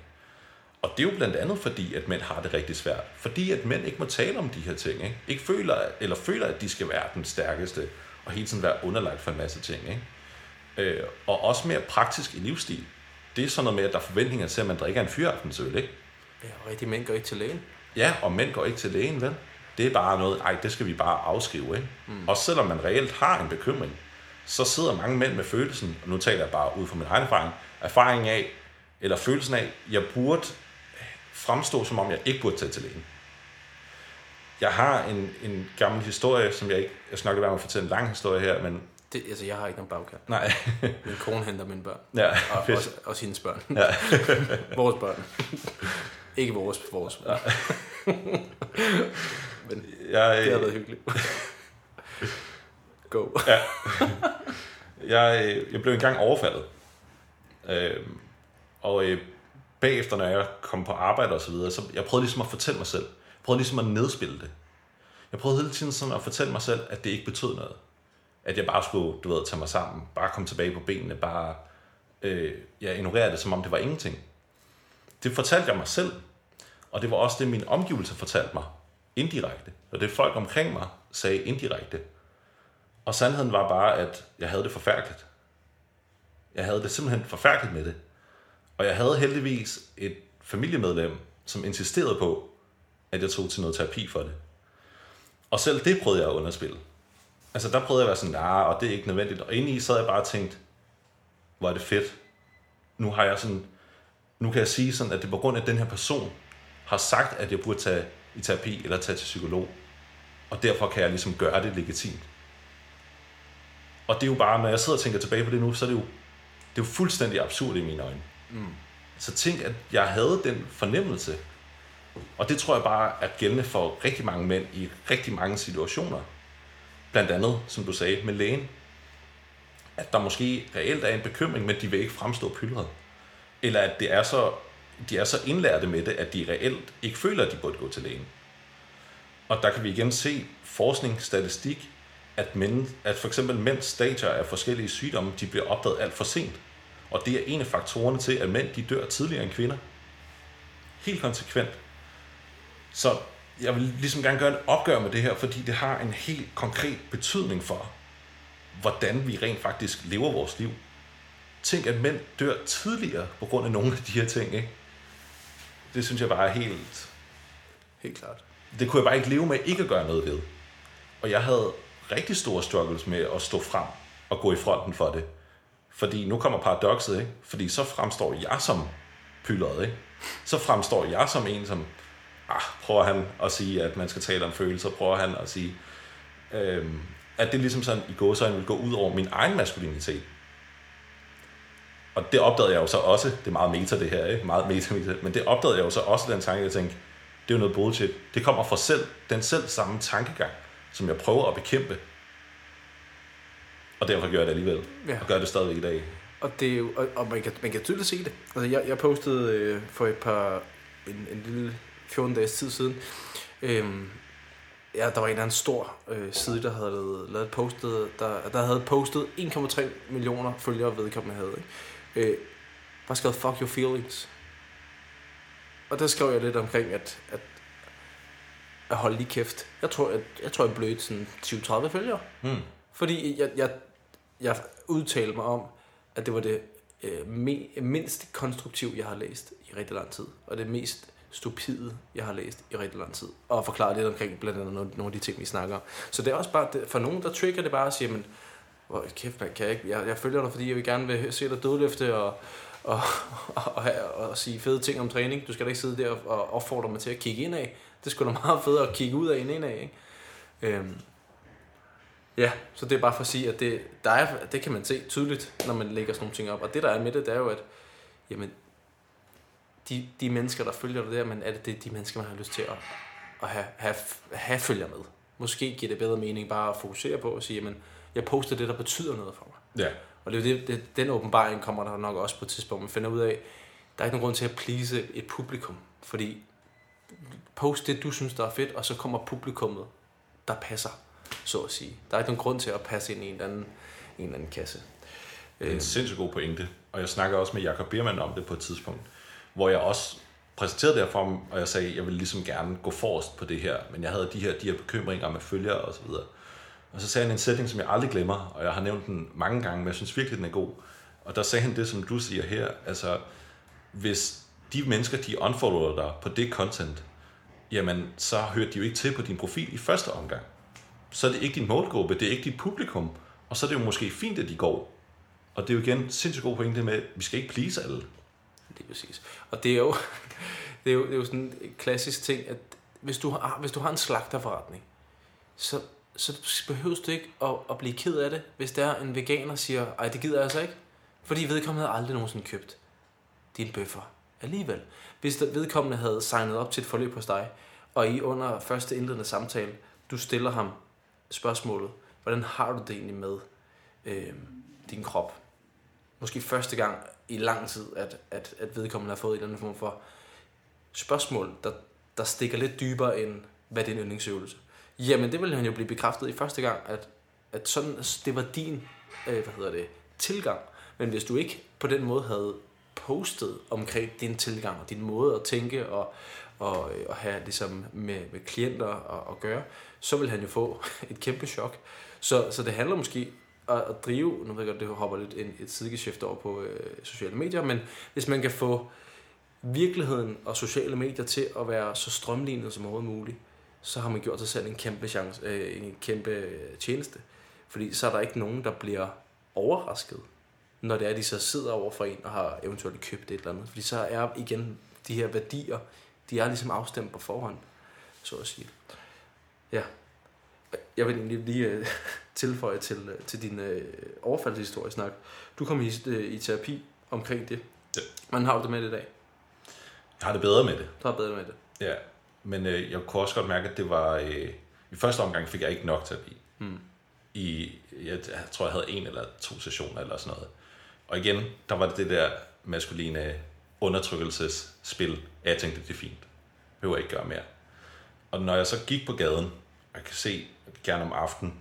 Og det er jo blandt andet fordi, at mænd har det rigtig svært. Fordi at mænd ikke må tale om de her ting. Ikke føler, at de skal være den stærkeste. Og hele tiden være underlagt for en masse ting. Ikke? Og også mere praktisk i livsstil. Det er sådan noget med, at der er forventninger til, at man drikker en fyraftensøl, ikke? Ja, og rigtig mænd går ikke til lægen. Ja, og mænd går ikke til lægen, vel? Det er bare noget, det skal vi bare afskrive, ikke? Mm. Og selvom man reelt har en bekymring, så sidder mange mænd med følelsen, og nu taler jeg bare ud fra min egen erfaring af, eller følelsen af, jeg burde fremstå, som om jeg ikke burde tage til lægen. Jeg har en gammel historie, som jeg snakker bare om at fortælle en lang historie her, men... Det, altså, jeg har ikke nogen bagkald. Nej. Min kone henter mine børn. Ja, og også hendes børn. Ja. Vores børn. Ikke vores børn. Ja. Men det har været hyggeligt. Go. Ja. Jeg blev engang overfaldet. Bagefter, når jeg kom på arbejde og så videre, så jeg prøvede ligesom at fortælle mig selv. Jeg prøvede ligesom at nedspille det. Jeg prøvede hele tiden sådan at fortælle mig selv, at det ikke betød noget. At jeg bare skulle, tage mig sammen. Bare komme tilbage på benene. Bare, jeg ignorerede det, som om det var ingenting. Det fortalte jeg mig selv. Og det var også det, mine omgivelser fortalte mig. Indirekte. Og det folk omkring mig sagde indirekte. Og sandheden var bare, at jeg havde det forfærdeligt. Jeg havde det simpelthen forfærdeligt med det. Og jeg havde heldigvis et familiemedlem, som insisterede på, at jeg tog til noget terapi for det. Og selv det prøvede jeg at underspille. Altså der prøvede jeg at være sådan, og det er ikke nødvendigt. Og indeni sad jeg bare og tænkte, hvor er det fedt. Nu kan jeg sige sådan, at det er på grund af, at den her person har sagt, at jeg burde tage i terapi eller tage til psykolog. Og derfor kan jeg ligesom gøre det legitimt. Og det er jo bare, når jeg sidder og tænker tilbage på det nu, så er det er jo fuldstændig absurd i mine øjne. Mm. Så tænk, at jeg havde den fornemmelse. Og det tror jeg bare er gældende for rigtig mange mænd i rigtig mange situationer. Blandt andet, som du sagde, med lægen. At der måske reelt er en bekymring, men de vil ikke fremstå pylret. Eller at de er så indlærte med det, at de reelt ikke føler, at de burde gå til lægen. Og der kan vi igen se forskning, statistik, at for eksempel mænds stadier af forskellige sygdomme, de bliver opdaget alt for sent. Og det er en af faktorerne til, at mænd de dør tidligere end kvinder. Helt konsekvent. Så jeg vil ligesom gerne gøre en opgør med det her, fordi det har en helt konkret betydning for, hvordan vi rent faktisk lever vores liv. Tænk, at mænd dør tidligere på grund af nogle af de her ting, ikke? Det synes jeg bare er helt klart. Det kunne jeg bare ikke leve med ikke at gøre noget ved. Og jeg havde rigtig store struggles med at stå frem og gå i fronten for det. Fordi nu kommer paradokset, ikke? Fordi så fremstår jeg som pylleret, ikke? Så fremstår jeg som en, som prøver han at sige, at man skal tale om følelser, prøver han at sige, at det ligesom sådan i gåseøjne vil gå ud over min egen maskulinitet. Og det opdagede jeg jo så også, det er meget meta det her, ikke? Meget meta, men det opdagede jeg jo så også den tanke, jeg tænkte, det er jo noget bullshit. Det kommer fra den selv samme tankegang, som jeg prøver at bekæmpe. Og derfor gør jeg det alligevel. Ja. Og gør det stadigvæk i dag. Og det er jo, og man kan tydeligt se det. Altså jeg postede for en lille 14 dages tid siden. Der var en eller anden stor side, der havde lavet postet, der havde postet 1,3 millioner følgere vedkommende havde. Ikke? Bare skrevet fuck your feelings. Og der skrev jeg lidt omkring at holde lige kæft. Jeg tror jeg blev sådan 20-30 følgere. Mm. Fordi jeg udtalte mig om, at det var det mindst konstruktive, jeg har læst i rigtig lang tid. Og det mest stupide, jeg har læst i rigtig lang tid. Og forklare lidt omkring blandt andet nogle af de ting, vi snakker om. Så det er også bare, for nogen, der trigger det bare og siger, men hvor kæft man, kan jeg ikke, jeg følger dig, fordi jeg vil gerne vil se dig dødløfte og sige fede ting om træning. Du skal da ikke sidde der og opfordre mig til at kigge indad. Det skulle da meget federe at kigge ud af end indad, ikke? Ja, så det er bare for at sige, at det kan man se tydeligt, når man lægger sådan nogle ting op. Og det, der er med det, det er jo, at jamen, de mennesker, der følger det der, men er det de mennesker, man har lyst til at have følger med? Måske giver det bedre mening bare at fokusere på og sige, jamen, jeg poster det, der betyder noget for mig. Ja. Og det er jo det, den åbenbaring kommer der nok også på et tidspunkt, man finder ud af, der er ikke nogen grund til at please et publikum, fordi post det, du synes, der er fedt, og så kommer publikummet, der passer, så at sige. Der er ikke nogen grund til at passe ind i en eller anden kasse. Det er en sindssygt god pointe, og jeg snakkede også med Jacob Beermann om det på et tidspunkt, hvor jeg også præsenterede det her for ham, og jeg sagde, at jeg ville ligesom gerne gå forrest på det her, men jeg havde de her bekymringer med følgere og så videre. Og så sagde han en sætning, som jeg aldrig glemmer, og jeg har nævnt den mange gange, men jeg synes virkelig, den er god. Og der sagde han det, som du siger her, altså, hvis de mennesker, de unfollower dig på det content, jamen, så hører de jo ikke til på din profil i første omgang. Så er det ikke din målgruppe, det er ikke dit publikum, og så er det jo måske fint, at de går. Og det er jo igen sindssygt god pointe med, at vi skal ikke please alle. Det er præcis. Og det er jo sådan en klassisk ting, at hvis du har en slagterforretning, så behøver du ikke at blive ked af det, hvis der er en veganer, siger, ej, det gider jeg altså ikke, fordi vedkommende havde aldrig nogensinde købt dine bøffer alligevel. Hvis der vedkommende havde signet op til et forløb hos dig, og I under første indledende samtale, du stiller ham spørgsmålet, hvordan har du det egentlig med din krop? Måske første gang i lang tid, at vedkommende har fået en eller anden form for spørgsmål, der stikker lidt dybere end, hvad det er en yndlingsøvelse. Jamen, det ville han jo blive bekræftet i første gang, at sådan, det var din tilgang. Men hvis du ikke på den måde havde postet omkring din tilgang og din måde at tænke og have ligesom med klienter at gøre, så ville han jo få et kæmpe chok. Så det handler måske at drive, nu ved jeg godt, det hopper lidt et sidegeschæft over på sociale medier, men hvis man kan få virkeligheden og sociale medier til at være så strømlignet som overhovedet muligt, så har man gjort sig selv en kæmpe tjeneste. Fordi så er der ikke nogen, der bliver overrasket, når det er, de så sidder over for en og har eventuelt købt et eller andet. Fordi så er igen de her værdier, de er ligesom afstemt på forhånd, så at sige. Ja. Jeg vil egentlig lige tilføje til din overfaldshistorie-snak. Du kom i terapi omkring det. Ja. Hvordan har du det med det i dag? Jeg har det bedre med det. Du har bedre med det? Ja. Men jeg kunne også godt mærke, at det var... I første omgang fik jeg ikke nok terapi. Mm. Jeg tror, jeg havde en eller to sessioner eller sådan noget. Og igen, der var det der maskuline undertrykkelsesspil. Jeg tænkte, det er fint. Det behøver jeg ikke gøre mere. Og når jeg så gik på gaden, jeg kan se gerne om aftenen,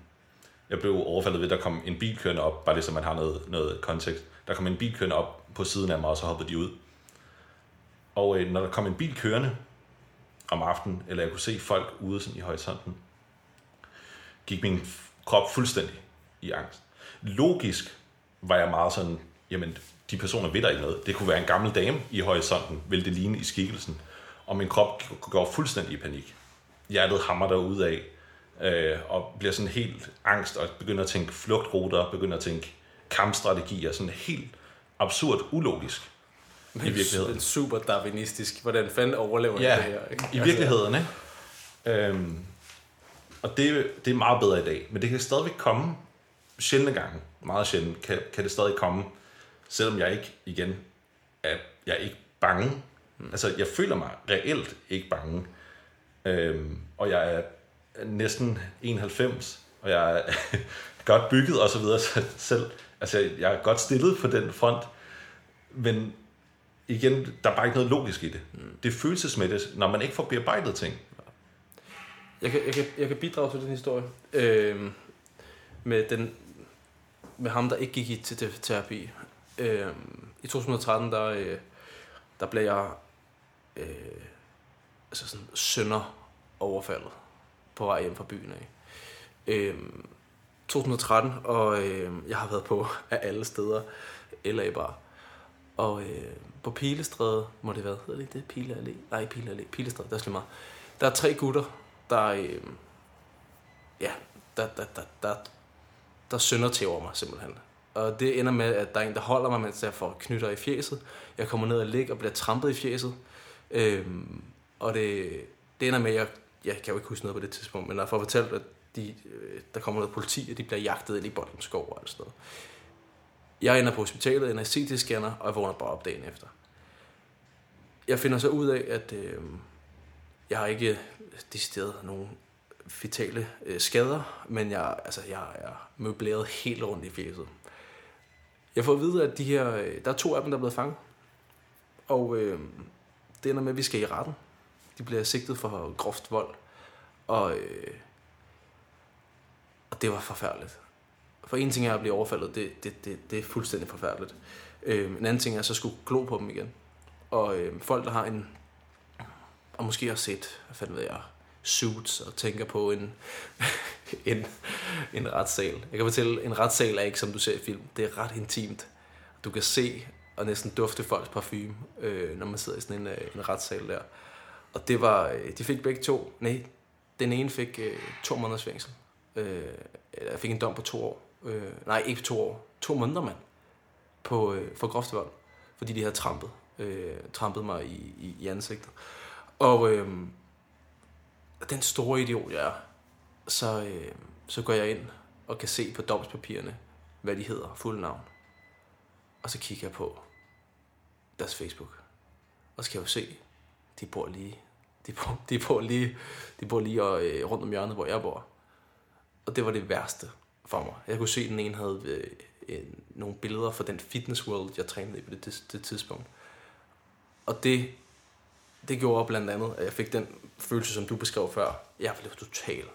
jeg blev overfaldet ved, at der kom en bil kørende op, bare lige så man har noget kontekst. Der kom en bil kørende op på siden af mig, og så hoppede de ud. Og når der kom en bil kørende om aftenen, eller jeg kunne se folk ude sådan i horisonten, gik min krop fuldstændig i angst. Logisk var jeg meget sådan, jamen de personer ved der ikke noget. Det kunne være en gammel dame i horisonten, ville det ligne i skikkelsen. Og min krop går fuldstændig i panik. Hjertet hamrer derudad, og bliver sådan helt angst, og begynder at tænke flugtruter, begynder at tænke kampstrategier, sådan helt absurd ulogisk. I virkeligheden. Det er super darwinistisk. Hvordan fanden overlever det her? Ikke? I virkeligheden, ikke? Og det er meget bedre i dag. Men det kan stadigvæk komme sjældne gange. Meget sjældent kan det stadig komme. Selvom jeg ikke, igen, jeg er ikke bange. Altså, jeg føler mig reelt ikke bange. Og jeg er næsten 91, og jeg er godt bygget og så videre selv. Altså, jeg er godt stillet på den front. Men igen, der er bare ikke noget logisk i det. Det er følelsesmættet, når man ikke får bearbejdet ting. Jeg kan bidrage til den historie. Med ham, der ikke gik til terapi. I 2013, der blev jeg sådan sønderoverfaldet på vej hjem fra byen af. 2013, og jeg har været på af alle steder LA bar. Og på Pilestræde, må det være, hedder det ikke det? Pilallé? Nej, Pilallé. Pilestræde, der er slet meget. Der er tre gutter, der der synder til over mig simpelthen. Og det ender med, at der er en, der holder mig, mens jeg får knytter i fjeset. Jeg kommer ned og ligger og bliver trampet i fjeset. Og det ender med, at jeg kan jo ikke huske noget på det tidspunkt, men jeg får fortalt, at der kommer noget politi, og de bliver jagtet i Bolleskov og alt sådan noget. Jeg ender på hospitalet, ender i CT-scanner, og jeg vågner bare op dagen efter. Jeg finder så ud af, at jeg har ikke decideret nogen vitale skader, men jeg er møbleret helt rundt i fjeset. Jeg får at vide, at der er 2 af dem, der er blevet fanget, og det ender med, at vi skal i retten. De bliver sigtet for groft vold, og det var forfærdeligt. For en ting er at blive overfaldet, det er fuldstændig forfærdeligt. En anden ting er, at så skulle glo på dem igen. Og folk, der har og måske har set, hvad fanden ved jeg, Suits og tænker på en retssal. Jeg kan fortælle, en retssal er ikke, som du ser i film. Det er ret intimt. Du kan se og næsten dufte folks parfume, når man sidder i sådan en retssal der. Og det var, de fik begge 2. Nej, den ene fik 2 måneders fængsel. Jeg fik en dom på 2 år. Nej, ikke 2 år. 2 måneder, mand. For groft vold. Fordi de havde trampet mig i ansigtet. Og den store idiot jeg er, så går jeg ind og kan se på domspapirerne, hvad de hedder, fulde navn. Og så kigger jeg på deres Facebook. Og så kan jeg jo se, de bor lige rundt om hjørnet, hvor jeg bor. Og det var det værste for mig. Jeg kunne se, at den ene havde nogle billeder fra den Fitness World, jeg trænede i på det tidspunkt. Og det gjorde blandt andet, at jeg fik den følelse, som du beskrev før. Jeg blev totalt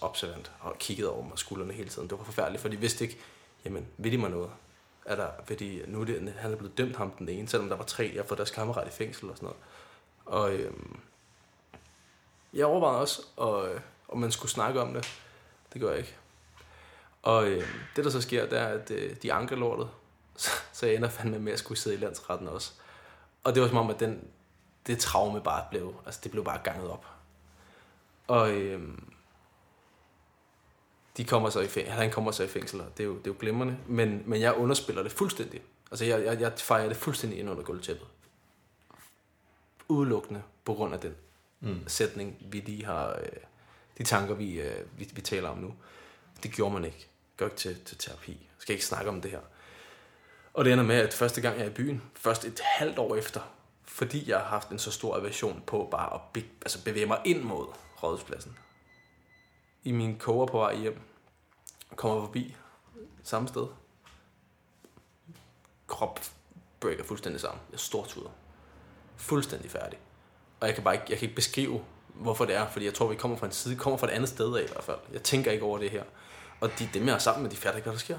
observant og kiggede over mig skuldrene hele tiden. Det var forfærdeligt, for de vidste ikke, jamen, vil de mig noget? Han er blevet dømt, ham den ene, selvom der var 3, jeg får deres kammerat i fængsel og sådan noget. Og jeg overvejede også, om man skulle snakke om det. Det gør jeg ikke. Og det, der så sker, det er, at de anker lortet, så jeg ender fandme med at skulle sidde i landsretten også. Og det var som om, at det traume bare blev, det blev bare ganget op. Og han kommer så i fængsel, og det er jo glimrende. Men jeg underspiller det fuldstændig. Jeg fejrer det fuldstændig ind under gulvtæppet. Udelukkende på grund af den sætning, vi lige har, de tanker, vi taler om nu. Det gjorde man ikke. Gør ikke til terapi. Jeg skal ikke snakke om det her. Og det ender med, at første gang jeg er i byen, først et halvt år efter, fordi jeg har haft en så stor aversion på bare at bevæge mig ind mod Rådhuspladsen. I min koger på vej hjem, kommer forbi samme sted. Krop breaker fuldstændig sammen. Jeg stortuder. Fuldstændig færdig. Og jeg kan ikke beskrive, hvorfor det er, fordi jeg tror, vi kommer fra et andet sted af i hvert fald. Jeg tænker ikke over det her. Og dem, jeg er sammen med, de fatter ikke, hvad der sker.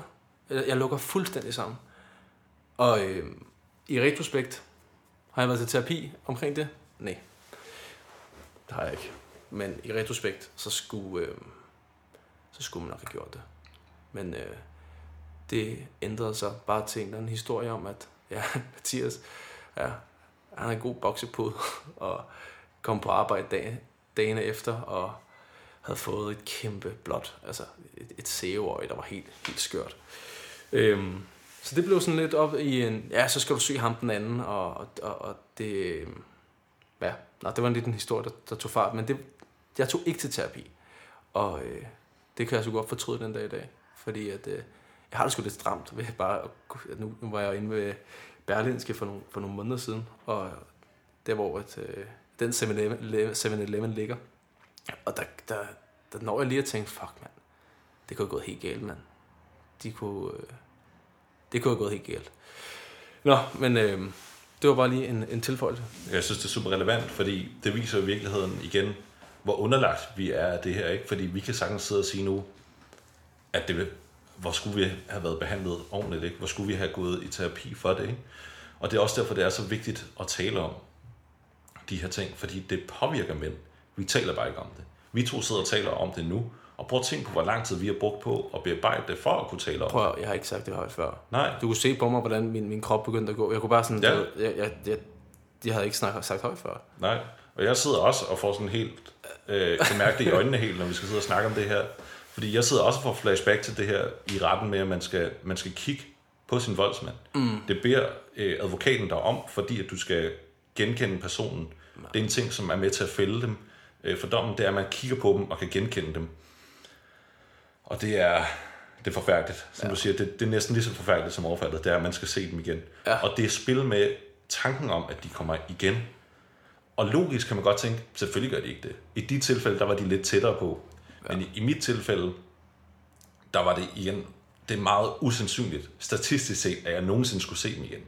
Jeg lukker fuldstændig sammen. Og i retrospekt, har jeg været til terapi omkring det? Nej, det har jeg ikke. Men i retrospekt, så skulle man nok have gjort det. Men det ændrede sig bare til en eller anden historie om, at Mathias, han har en god boksepude, og kom på arbejde dagene efter, og havde fået et kæmpe blåt, et sæveøje, der var helt, helt skørt. Så det blev sådan lidt op i en, så skal du se ham den anden, og det, det var en liten historie, der tog fart, men jeg tog ikke til terapi, og det kan jeg så godt fortryde den dag i dag, fordi at, jeg har det sgu lidt stramt ved bare, at nu var jeg inde ved Berlingske for nogle måneder siden, og der hvor den 7-Eleven ligger, og der når jeg lige at tænke, fuck mand, det kunne have gået helt galt, mand. Det kunne have gået helt galt. Nå, men det var bare lige en tilføjelse. Jeg synes, det er super relevant, fordi det viser i virkeligheden igen, hvor underlagt vi er af det her, ikke? Fordi vi kan sagtens sidde og sige nu, at hvor skulle vi have været behandlet ordentligt, ikke? Hvor skulle vi have gået i terapi for det, ikke? Og det er også derfor, det er så vigtigt at tale om de her ting, fordi det påvirker mænd. Vi taler bare ikke om det. Vi to sidder og taler om det nu, Og prøv at tænke på, hvor lang tid vi har brugt på at bearbejde det, for at kunne tale om. Prøv, jeg har ikke sagt det højt før. Nej. Du kunne se på mig, hvordan min krop begyndte at gå. Jeg kunne bare sådan, ja. Jeg havde ikke sagt højt før. Nej, og jeg sidder også og får sådan helt, kan mærke det i øjnene helt, når vi skal sidde og snakke om det her. Fordi jeg sidder også og får flashback til det her i retten med, at man skal kigge på sin voldsmand. Mm. Det beder advokaten dig om, fordi at du skal genkende personen. Nej. Det er en ting, som er med til at fælde dem for dommen, det er, at man kigger på dem og kan genkende dem. Og det er forfærdeligt. Som du siger, det er næsten lige så forfærdeligt som overfaldet, det er, at man skal se dem igen. Ja. Og det er spil med tanken om, at de kommer igen. Og logisk kan man godt tænke, selvfølgelig gør de ikke det. I de tilfælde, der var de lidt tættere på. Ja. Men i mit tilfælde, der var det igen, det er meget usandsynligt, statistisk set, at jeg nogensinde skulle se dem igen.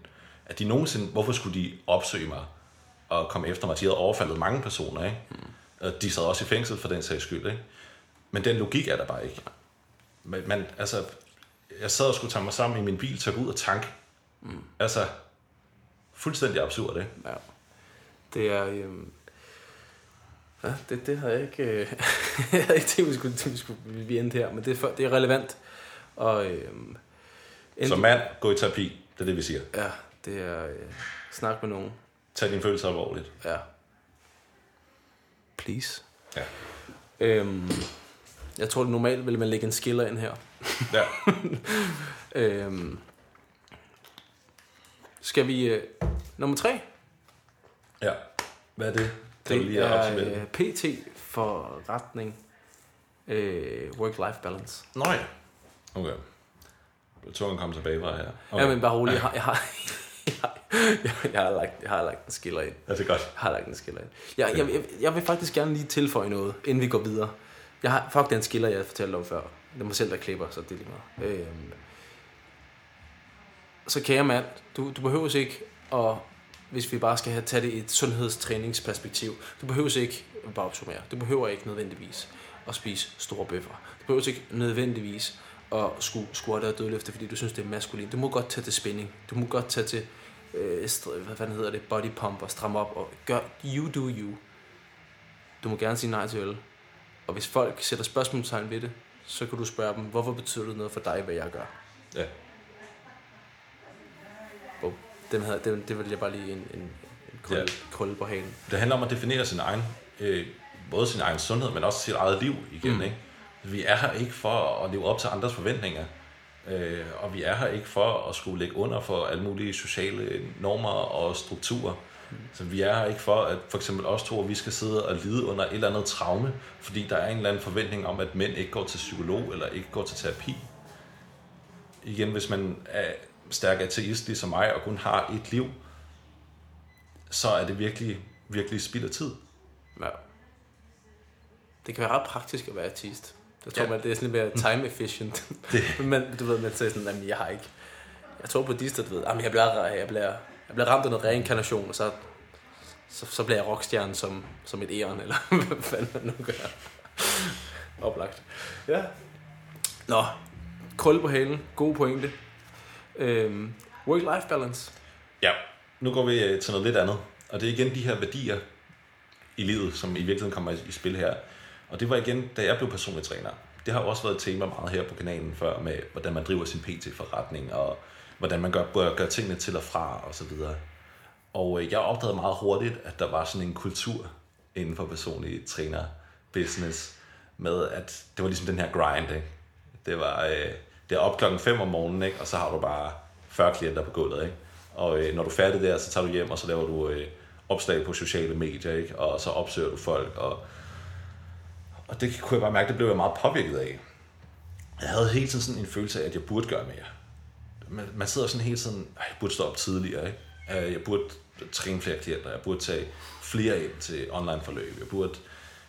At de nogensinde, hvorfor skulle de opsøge mig og komme efter mig? De havde overfaldet mange personer, ikke? Mm. De sad også i fængsel for den sags skyld, ikke? Men den logik er der bare ikke. Men altså, jeg sad og skulle tage mig sammen i min bil, tage ud og tanke. Mm. Altså, fuldstændig absurd, ikke? Ja. Det er... det havde jeg ikke... jeg havde ikke tænkt, vi skulle endte her, men det er relevant. Og, så mand, gå i terapi, det er det, vi siger. Ja, det er... snak med nogen. Tag dine følelser alvorligt. Ja. Please. Ja. Jeg tror, normalt ville man lægge en skiller ind her. Ja. Skal vi... nummer 3? Ja. Hvad er det? Det er PT for retning work-life balance. Nej. Okay. Tungen kom tilbage fra her. Okay. Ja, men bare rolig. Jeg har lagt en skiller ind. Ja, det er godt. Jeg har lagt en skiller ind. Jeg vil faktisk gerne lige tilføje noget, inden vi går videre. Jeg har, fuck den skiller, jeg fortalte om før. Det er mig selv, der klipper, så det er lige meget. Så kære mand, du behøves ikke at, hvis vi bare skal tage det i et sundhedstræningsperspektiv, du behøves ikke, bare opsummere, du behøver ikke nødvendigvis at spise store bøffer. Du behøver ikke nødvendigvis at squatte og dødløfte, fordi du synes, det er maskulin. Du må godt tage til spænding. Du må godt tage til body pump og stramme op og gør you do you. Du må gerne sige nej til øl. Og hvis folk sætter spørgsmålstegn ved det, så kan du spørge dem, hvorfor betyder det noget for dig, hvad jeg gør? Ja. Oh, det ville jeg bare lige en krølle på hagen. Det handler om at definere sin egen, både sin egen sundhed, men også sit eget liv igen. Mm. Ikke? Vi er her ikke for at leve op til andres forventninger. Og vi er her ikke for at skulle lægge under for alle mulige sociale normer og strukturer. Så vi er her ikke for, at for eksempel os to, at vi skal sidde og lide under et eller andet traume, fordi der er en eller anden forventning om, at mænd ikke går til psykolog eller ikke går til terapi. Igen, hvis man er stærk ateist ligesom mig og kun har et liv, så er det virkelig, virkelig spild af tid. Ja. Det kan være ret praktisk at være ateist. Jeg tror, man, det er sådan lidt mere time efficient. Men du ved, man siger sådan, at jeg har ikke... Jeg tror på dister, du ved. Jamen, jeg bliver ramt af noget reinkarnation, og så bliver jeg rockstjerne som et æren, eller hvad fanden man nu gør. Oplagt. Ja. Nå, krølle på halen, gode pointe. Work-life balance. Ja, nu går vi til noget lidt andet. Og det er igen de her værdier i livet, som i virkeligheden kommer i spil her. Og det var igen, da jeg blev personlig træner. Det har også været et tema meget her på kanalen før, med hvordan man driver sin PT-forretning, og hvordan man gør tingene til og fra, og så videre. Og jeg opdagede meget hurtigt, at der var sådan en kultur inden for personlige træner-business, med at det var ligesom den her grind, ikke? Det var det op klokken 5 om morgenen, ikke? Og så har du bare 40 klienter på gulvet, ikke? Og når du er færdig der, så tager du hjem, og så laver du opslag på sociale medier, ikke? Og så opsøger du folk, og det kunne jeg bare mærke, det blev jeg meget påvirket af. Jeg havde hele tiden sådan en følelse af, at jeg burde gøre mere. Man sidder sådan hele tiden, jeg burde stå op tidligere, ikke? Jeg burde træne flere klienter, jeg burde tage flere ind til online forløb, jeg burde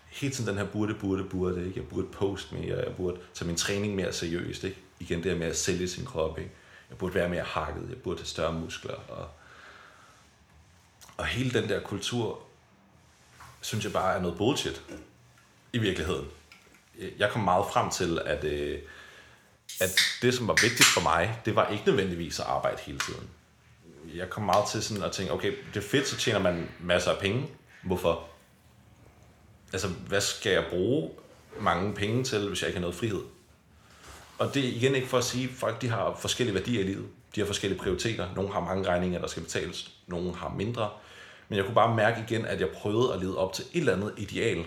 hele tiden den her burde, ikke? Jeg burde poste mere, jeg burde tage min træning mere seriøst, ikke? Igen det her med at sælge sin krop, ikke? Jeg burde være mere hakket, jeg burde have større muskler, og hele den der kultur, synes jeg bare er noget bullshit i virkeligheden. Jeg kom meget frem til, at det, som var vigtigt for mig, det var ikke nødvendigvis at arbejde hele tiden. Jeg kom meget til sådan at tænke, okay, det er fedt, så tjener man masser af penge. Hvorfor? Altså, hvad skal jeg bruge mange penge til, hvis jeg ikke har noget frihed. Og det er igen ikke for at sige, at folk de har forskellige værdier i livet. De har forskellige prioriteter. Nogle har mange regninger, der skal betales. Nogle har mindre. Men jeg kunne bare mærke igen, at jeg prøvede at lede op til et eller andet ideal,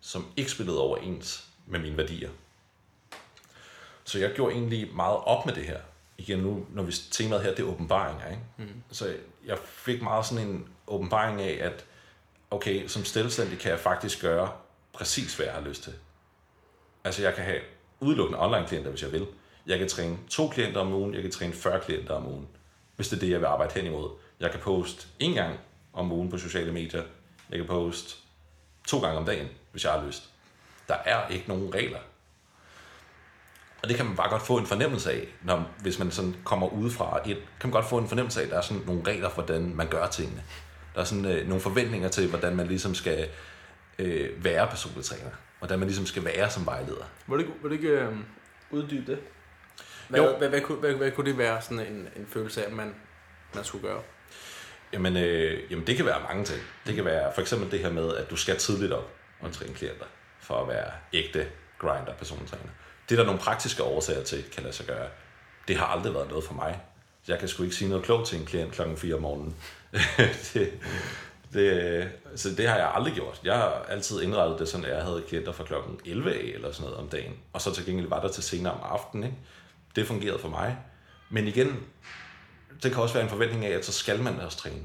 som ikke spillede overens med mine værdier. Så jeg gjorde egentlig meget op med det her. Igen nu, når vi temaet her, det er åbenbaringer, ikke? Mm. Så jeg fik meget sådan en åbenbaring af, at okay, som selvstændig kan jeg faktisk gøre præcis, hvad jeg har lyst til. Altså jeg kan have udelukkende online klienter, hvis jeg vil. Jeg kan træne 2 klienter om ugen, jeg kan træne 40 klienter om ugen, hvis det er det, jeg vil arbejde hen imod. Jeg kan poste 1 gang om ugen på sociale medier. Jeg kan poste 2 gange om dagen, hvis jeg har lyst. Der er ikke nogen regler. Og det kan man bare godt få en fornemmelse af, hvis man sådan kommer udefra. Kan man godt få en fornemmelse af, at der er sådan nogle regler for, hvordan man gør tingene. Der er sådan nogle forventninger til, hvordan man ligesom skal være personlig træner. Hvordan man ligesom skal være som vejleder. Må du ikke uddybe det? Hvad kunne det være sådan en følelse af, at man skulle gøre? Jamen det kan være mange ting. Det kan være for eksempel det her med, at du skal tidligt op og træne klienter for at være ægte grinder personlig træner. Det der er nogle praktiske årsager til, kan lade sig gøre. Det har aldrig været noget for mig. Jeg kan sgu ikke sige noget klogt til en klient klokken 4 om morgenen. Så det har jeg aldrig gjort. Jeg har altid indrettet det sådan, at jeg havde klienter fra klokken 11 eller sådan noget om dagen. Og så til gengæld var der til senere om aftenen. Ikke? Det fungerede for mig. Men igen, det kan også være en forventning af, at så skal man også træne.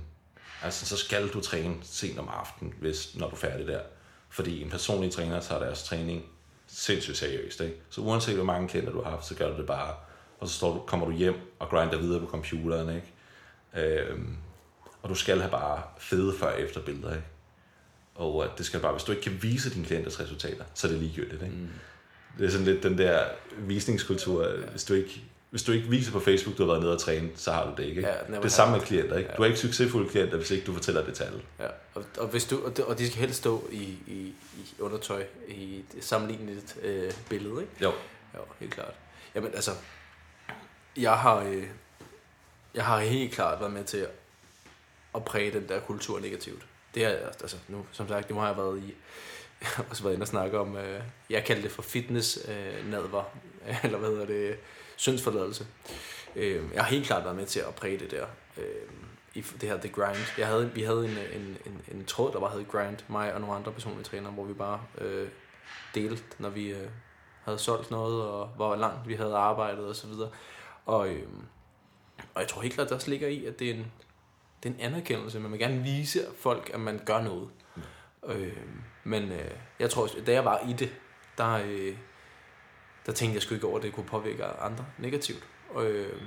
Altså så skal du træne sent om aftenen, når du er færdig der. Fordi en personlig træner tager deres træning sindssygt seriøst, ikke? Så uanset hvor mange klienter du har haft, så gør du det bare. Og så kommer du hjem og grinder videre på computeren, ikke? Og du skal have bare fede før- og efterbilleder, ikke? Og det skal bare, hvis du ikke kan vise dine klienters resultater, så er det ligegyldigt, ikke? Mm. Det er sådan lidt den der visningskultur. Ja. Hvis du ikke viser på Facebook, du har været nede og træne, så har du det ikke. Ja, det er samme med klienter, ikke? Ja. Du er ikke succesfulde klienter, hvis ikke du fortæller det til alle. Ja. Og de skal helst stå i undertøj i et sammenlignet billede, ikke? Jo, helt klart. Jamen altså, jeg har helt klart været med til at præge den der kultur negativt. Det er altså nu som sagt, det må jeg have været i. Jeg har også været inde og snakke om, jeg kalder det for fitness-nadver, eller hvad hedder det, syndsforladelse. Jeg har helt klart været med til at præge det der, i det her The Grind. Vi havde en tråd, der bare hed Grind, mig og nogle andre personlige trænere, hvor vi bare delte, når vi havde solgt noget, og hvor langt vi havde arbejdet osv. Og jeg tror helt klart, der også ligger i, at det er en anerkendelse, man vil gerne vise folk, at man gør noget. Men jeg tror, da jeg var i det, der tænkte jeg sgu ikke over, at det kunne påvirke andre negativt.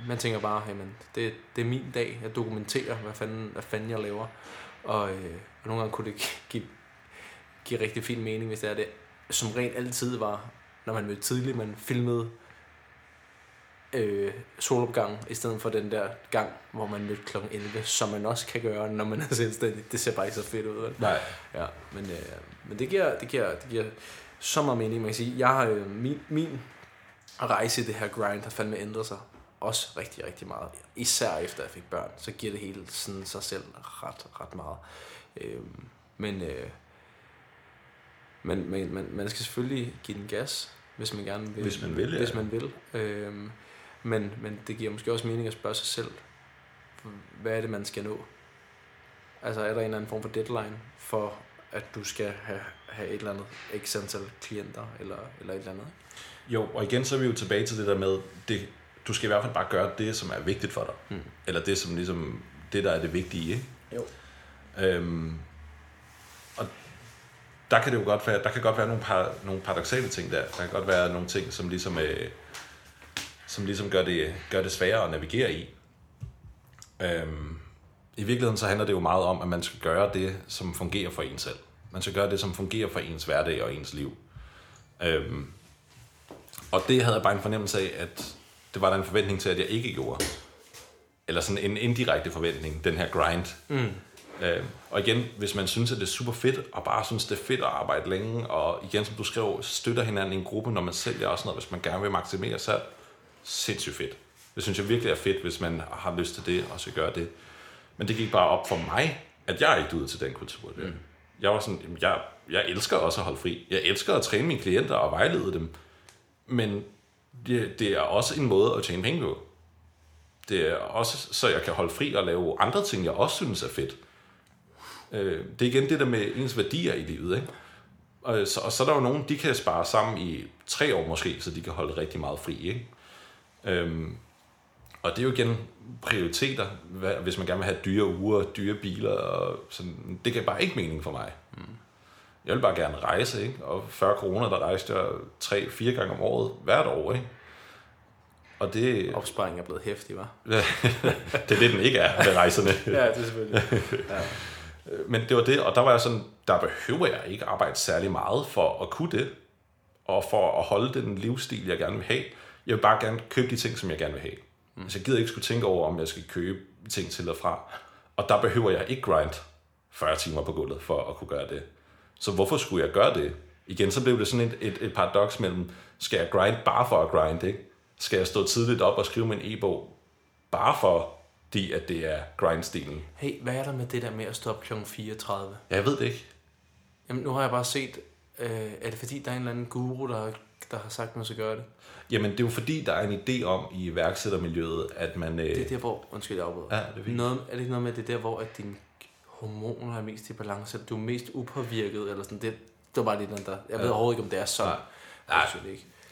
Man tænker bare, jamen, det er min dag, jeg dokumenterer, hvad fanden jeg laver. Og nogle gange kunne det give rigtig fin mening, hvis det er det. Som rent altid var, når man mødte tidligt, man filmede solopgang, i stedet for den der gang, hvor man mødte kl. 11, som man også kan gøre, når man er selvstændig. Det ser bare ikke så fedt ud. Nej. Ja, men det giver så meget mening. Man kan sige, jeg har min rejse i det her grind har fandme ændret sig også rigtig, rigtig meget. Især efter jeg fik børn, så giver det hele sådan sig selv ret meget. Men man skal selvfølgelig give den gas, hvis man gerne vil. Hvis man vil. Men det giver måske også mening at spørge sig selv, hvad er det, man skal nå? Altså, er der en eller anden form for deadline for, at du skal have et eller andet x antal klienter, eller et eller andet? Jo, og igen så er vi jo tilbage til det der med, du skal i hvert fald bare gøre det, som er vigtigt for dig. Mm. Eller det, som ligesom, det der er det vigtige, ikke? Jo. Og der kan det jo godt være, nogle paradoksale ting der. Der kan godt være nogle ting, som ligesom... som ligesom gør det sværere at navigere i. I virkeligheden så handler det jo meget om, at man skal gøre det, som fungerer for en selv. Man skal gøre det, som fungerer for ens hverdag og ens liv. Og det havde jeg bare en fornemmelse af, at det var der en forventning til, at jeg ikke gjorde. Eller sådan en indirekte forventning, den her grind. Mm. Og igen, hvis man synes, at det er super fedt, og bare synes, det er fedt at arbejde længe, og igen, som du skrev, støtter hinanden i en gruppe, når man sælger og sådan noget, hvis man gerne vil maksimere salg. Sindssygt fedt. Det synes jeg virkelig er fedt, hvis man har lyst til det, og så gør det. Men det gik bare op for mig, at jeg ikke er ude til den kultur. Mm. jeg var sådan, jeg elsker også at holde fri. Jeg elsker at træne mine klienter og vejlede dem. Men det er også en måde at tjene penge på. Det er også, så jeg kan holde fri og lave andre ting, jeg også synes er fedt. Det er igen det der med ens værdier i livet, ikke? Og så er der jo nogen, de kan spare sammen i 3 år måske, så de kan holde rigtig meget fri, ikke? Og det er jo igen prioriteter. Hvis man gerne vil have dyre uger, dyre biler og sådan, det giver bare ikke mening for mig. Jeg vil bare gerne rejse, ikke? Og 40 kroner, der rejste jeg 3-4 gange om året, hvert år, ikke? Og det... Opsparingen er blevet hæftig, hva'? Det er det, den ikke er med rejserne. Ja, det er selvfølgelig. Ja. Men det var det, og der var jeg sådan, der behøver jeg ikke arbejde særlig meget for at kunne det, og for at holde den livsstil, jeg gerne vil have. Jeg vil bare gerne købe de ting, som jeg gerne vil have. Så jeg gider ikke skulle tænke over, om jeg skal købe ting til og fra. Og der behøver jeg ikke grind 40 timer på gulvet for at kunne gøre det. Så hvorfor skulle jeg gøre det? Igen, så blev det sådan et paradoks mellem, skal jeg grind bare for at grind, ikke? Skal jeg stå tidligt op og skrive min e-bog bare fordi at det er grindstilen? Hey, hvad er der med det der med at stå op kl. 4.30? Jeg ved det ikke. Jamen, nu har jeg bare set, er det fordi, der er en eller anden guru, der har sagt, man skal gøre det? Jamen, det er jo fordi, der er en idé om i iværksættermiljøet, at man... Det er der, hvor... Undskyld, jeg afbryder. Ja, det er noget, er det ikke noget med, at det er der, hvor at dine hormoner er mest i balance, eller du er mest upåvirket, eller sådan? Det var bare lidt der... Jeg ved overhovedet ikke, om det er sådan. Nej.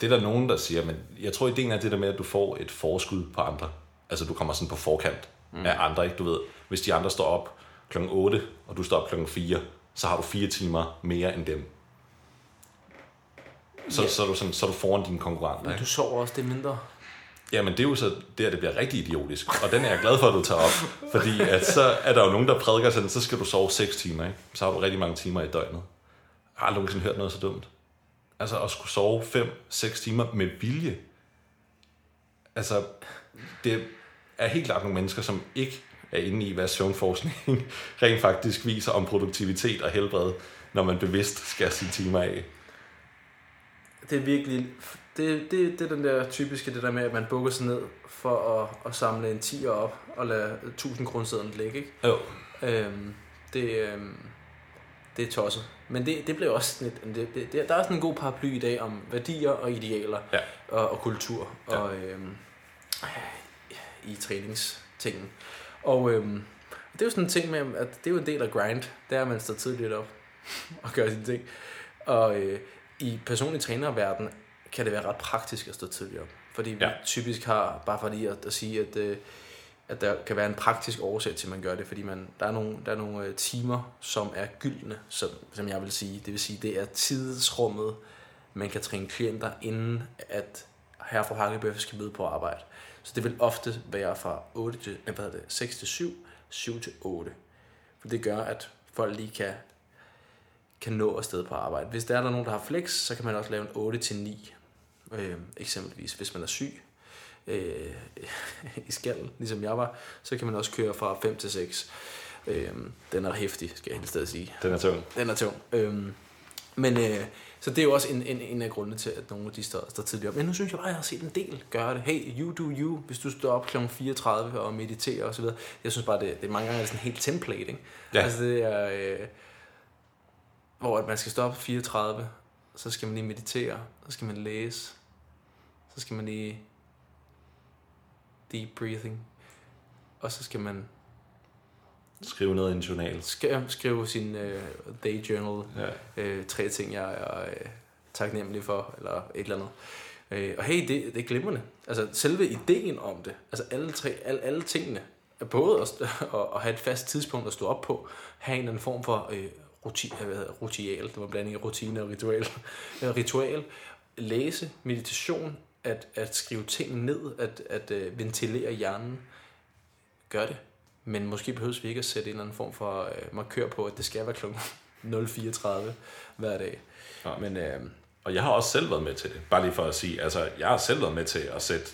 Det er der nogen, der siger, men jeg tror, ideen er det der med, at du får et forskud på andre. Altså, du kommer sådan på forkant af andre, ikke? Du ved, hvis de andre står op kl. 8, og du står op kl. 4, så har du 4 timer mere end dem. Så er du foran dine konkurrenter, men du sover også det mindre. Jamen, det er jo så der, det bliver rigtig idiotisk. Og den er jeg glad for, at du tager op. Fordi at så er der jo nogen, der prædiker sådan, så skal du sove 6 timer, ikke? Så har du rigtig mange timer i døgnet. Jeg har aldrig nogensinde hørt noget så dumt. Altså at skulle sove 5-6 timer med vilje. Altså, det er helt klart nogle mennesker, som ikke er inde i, hvad søvnforskning rent faktisk viser om produktivitet og helbred, når man bevidst skærer sine timer af. Det er virkelig... Det er den der typiske, det der med, at man bukker sig ned for at samle en 10'er op og lade 1000-kronesedlen ligge, ikke? Jo. Det er tosset. Men det blev også lidt... der er sådan en god paraply i dag om værdier og idealer og kultur og i træningstingen. Og det er jo sådan en ting med, at det er jo en del af grind. Det er, at man står tidligt op og gør sine ting. Og i personlig trænerverden kan det være ret praktisk at stå tidligt op. Fordi vi typisk har, bare fordi at sige, at der kan være en praktisk årsag til, at man gør det, fordi der er nogle timer, som er gyldne, som jeg vil sige. Det vil sige, det er tidsrummet, man kan træne klienter, inden at herre fra Hakkebøf skal møde på arbejde. Så det vil ofte være fra 6 til 7, 7 til 8. For det gør, at folk lige kan nå afsted på arbejde. Hvis der er nogen, der har flex, så kan man også lave en 8 til 9, eksempelvis hvis man er syg. I skallen, ligesom jeg var, så kan man også køre fra 5 til 6. Den er hæftig, skal jeg helt stadig sige. Den er tung. Men så det er jo også en af grundene til, at nogle af de står tidligere op. Men nu synes jeg bare, jeg har set en del gøre det. Hey, you do you. Hvis du står op kl. 4.30 og mediterer osv. Jeg synes bare, det er mange gange sådan helt template, ikke? Ja. Altså det er, hvor at man skal stå op 4.30, så skal man lige meditere, så skal man læse, så skal man lige... deep breathing. Og så skal man skrive noget i en journal. Skrive sin day journal. Ja. 3 ting, jeg er taknemmelig for, eller et eller andet. Og hey, det er glimrende. Altså selve ideen om det, altså alle tingene, både at have et fast tidspunkt at stå op på, have en eller anden form for ritual, det var blanding af rutine og ritual, læse, meditation, at skrive ting ned, at ventilere hjernen, gør det. Men måske behøves vi ikke at sætte en eller anden form for markør på, at det skal være kl. 04.30 hver dag. Ja. Men, og jeg har også selv været med til det. Bare lige for at sige, altså jeg har selv været med til at sætte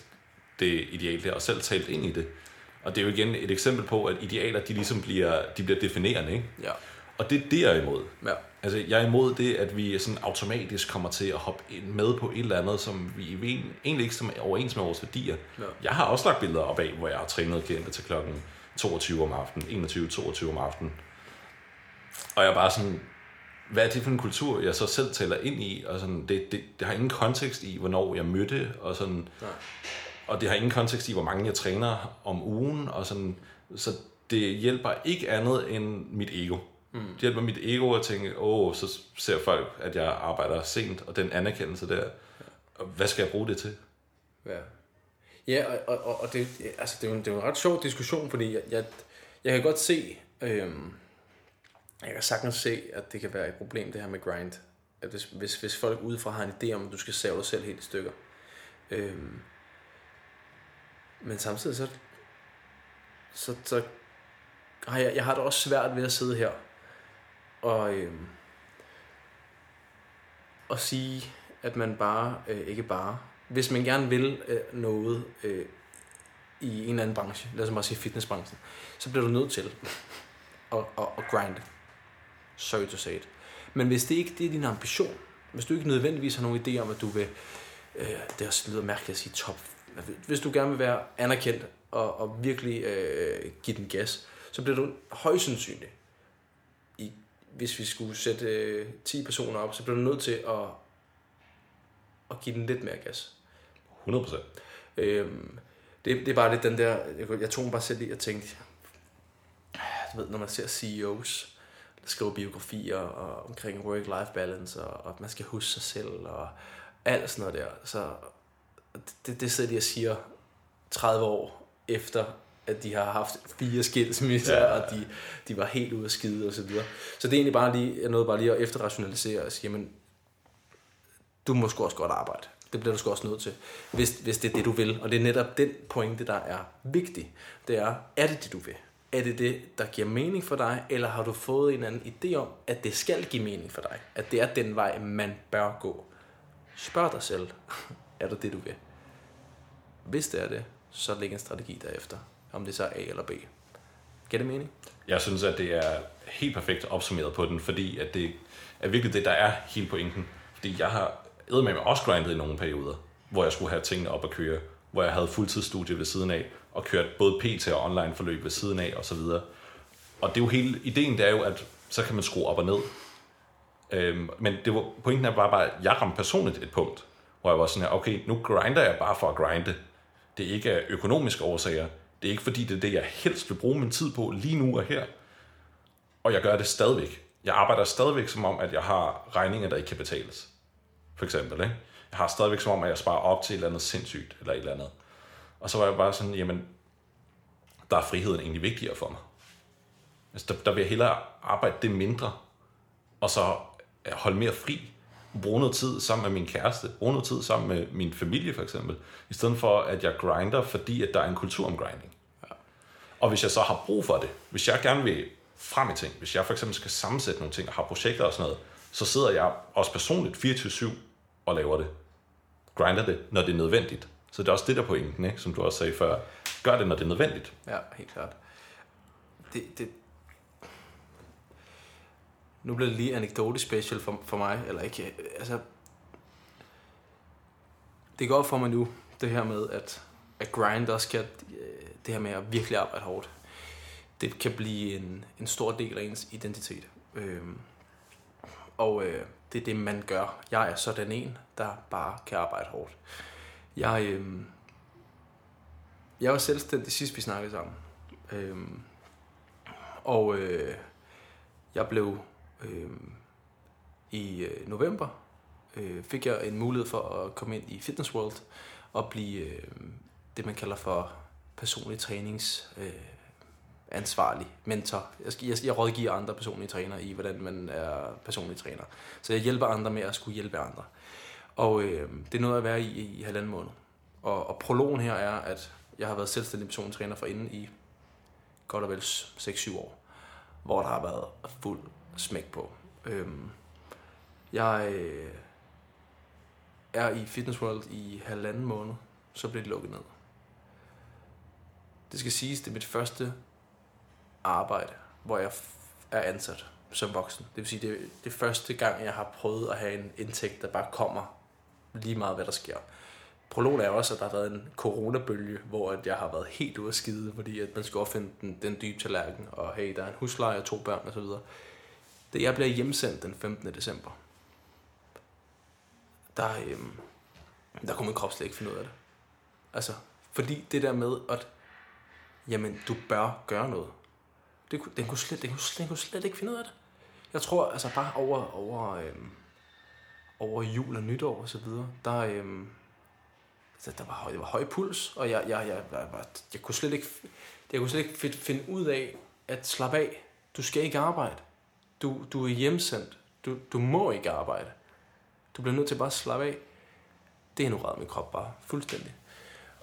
det ideal der, og selv talt ind i det. Og det er jo igen et eksempel på, at idealer, de ligesom bliver definerende, ikke? Ja. Og det er det, jeg er imod. Ja. Altså, jeg er imod det, at vi sådan automatisk kommer til at hoppe med på et eller andet, som vi egentlig ikke er overens med vores værdier. Ja. Jeg har også lagt billeder op af, hvor jeg har trænet klienter til klokken 22 om aftenen, 21-22 om aftenen. Og jeg er bare sådan, hvad er det for en kultur, jeg så selv tæller ind i, og sådan, det har ingen kontekst i, hvornår jeg mødte, og sådan, nej. Og det har ingen kontekst i, hvor mange jeg træner om ugen, og sådan, så det hjælper ikke andet end mit ego. Mm. Det hjælper mit ego at tænke, så ser folk, at jeg arbejder sent, og den anerkendelse der, og hvad skal jeg bruge det til? Ja, ja, og det, altså, det er jo en ret sjov diskussion, fordi jeg kan godt se, jeg kan sagtens se, at det kan være et problem, det her med grind. At hvis folk udefra har en idé om, at du skal save dig selv helt i stykker. Men samtidig så har jeg har det også svært ved at sidde her og sige, at man ikke bare... Hvis man gerne vil noget i en eller anden branche, lad os bare sige fitnessbranchen, så bliver du nødt til at grinde. Sorry to say it. Men hvis det ikke det er din ambition, hvis du ikke nødvendigvis har nogen idé om, at du vil... det også lyder mærkeligt at sige top. Hvis du gerne vil være anerkendt og virkelig give den gas, så bliver du højst sandsynligt. Hvis vi skulle sætte 10 personer op, så bliver du nødt til at give den lidt mere gas. 100%. Det er bare lidt den der... Jeg tog mig bare selv i og tænkte... Du ved, når man ser CEOs, der skriver biografier og omkring work-life balance, og at man skal huske sig selv, og alt sådan noget der. Så det sidder de og siger 30 år efter, at de har haft 4 skilsmisser, ja. Og de var helt ude af skide, og så videre. Så det er egentlig bare lige, jeg nåede bare lige at efterrationalisere og sige, men du må sgu også godt arbejde. Det bliver du sgu også nødt til, hvis det er det, du vil. Og det er netop den pointe, der er vigtig. Det er det det, du vil? Er det det, der giver mening for dig, eller har du fået en anden idé om, at det skal give mening for dig? At det er den vej, man bør gå. Spørg dig selv, er det det, du vil? Hvis det er det, så ligger en strategi derefter, om det så er A eller B. Giver det mening? Jeg synes, at det er helt perfekt opsummeret på den, fordi at det er virkelig det, der er helt pointen. Fordi jeg har eddermame også grindet i nogle perioder, hvor jeg skulle have tingene op at køre, hvor jeg havde fuldtidsstudie ved siden af, og kørt både PT og online forløb ved siden af, og så videre. Og det er jo hele ideen, det er jo, at så kan man skrue op og ned. Men det var, pointen er bare, at jeg ramte personligt et punkt, hvor jeg var sådan her, okay, nu grinder jeg bare for at grinde. Det er ikke af økonomiske årsager. Det er ikke fordi, det er det, jeg helst vil bruge min tid på lige nu og her. Og jeg gør det stadigvæk. Jeg arbejder stadigvæk som om, at jeg har regninger, der ikke kan betales. For eksempel, ikke? Jeg har stadigvæk som om, at jeg sparer op til et eller andet sindssygt, eller et eller andet. Og så var jeg bare sådan, jamen, der er friheden egentlig vigtigere for mig. Altså, der vil jeg hellere arbejde det mindre, og så holde mere fri, bruge noget tid sammen med min kæreste, bruge noget tid sammen med min familie for eksempel, i stedet for, at jeg grinder, fordi at der er en kultur om grinding. Ja. Og hvis jeg så har brug for det, hvis jeg gerne vil frem i ting, hvis jeg for eksempel skal sammensætte nogle ting, og har projekter og sådan noget, så sidder jeg også personligt 24/7 og laver det. Grinder det, når det er nødvendigt. Så det er også det, der pointen, ikke? Som du også sagde før. Gør det, når det er nødvendigt. Ja, helt klart. Nu bliver det lige anekdotisk special for mig, eller ikke. Altså, det går op for mig nu, det her med, at grind også kan, det her med at virkelig arbejde hårdt, det kan blive en stor del af ens identitet. Og det er det, man gør. Jeg er sådan en, der bare kan arbejde hårdt. Jeg var selvstændig sidst, vi snakkede sammen. Jeg blev i november fik jeg en mulighed for at komme ind i Fitness World og blive det, man kalder for personlig træningsansvarlig mentor. Jeg rådgiver andre personlige trænere i, hvordan man er personlig træner. Så jeg hjælper andre med at skulle hjælpe andre. Og det er noget at være i halvanden måned. Og prologen her er, at jeg har været selvstændig personlig træner for inden i godt og vel 6-7 år, hvor der har været fuld smæk på. Jeg er i Fitness World i halvanden måned, så bliver det lukket ned. Det skal siges, det er mit første arbejde, hvor jeg er ansat som voksen. Det vil sige, det er det første gang, jeg har prøvet at have en indtægt, der bare kommer lige meget, hvad der sker. Prologen er også, at der har været en coronabølge, hvor jeg har været helt ude af skide, fordi at man skulle opfinde den dybe tallerken, og hey, der er en husleje og 2 børn og så videre. Da jeg bliver hjemsendt den 15. december, der kunne min krop slet ikke finde ud af det. Altså, fordi det der med, at jamen, du bør gøre noget, den kunne slet ikke finde ud af det. Jeg tror, altså bare over jul og nytår og så videre, der var høj puls, og jeg kunne slet ikke finde ud af at slappe af. Du skal ikke arbejde. Du er hjemsendt. Du må ikke arbejde. Du bliver nødt til bare at slappe af. Det er nu reddet min krop bare fuldstændig.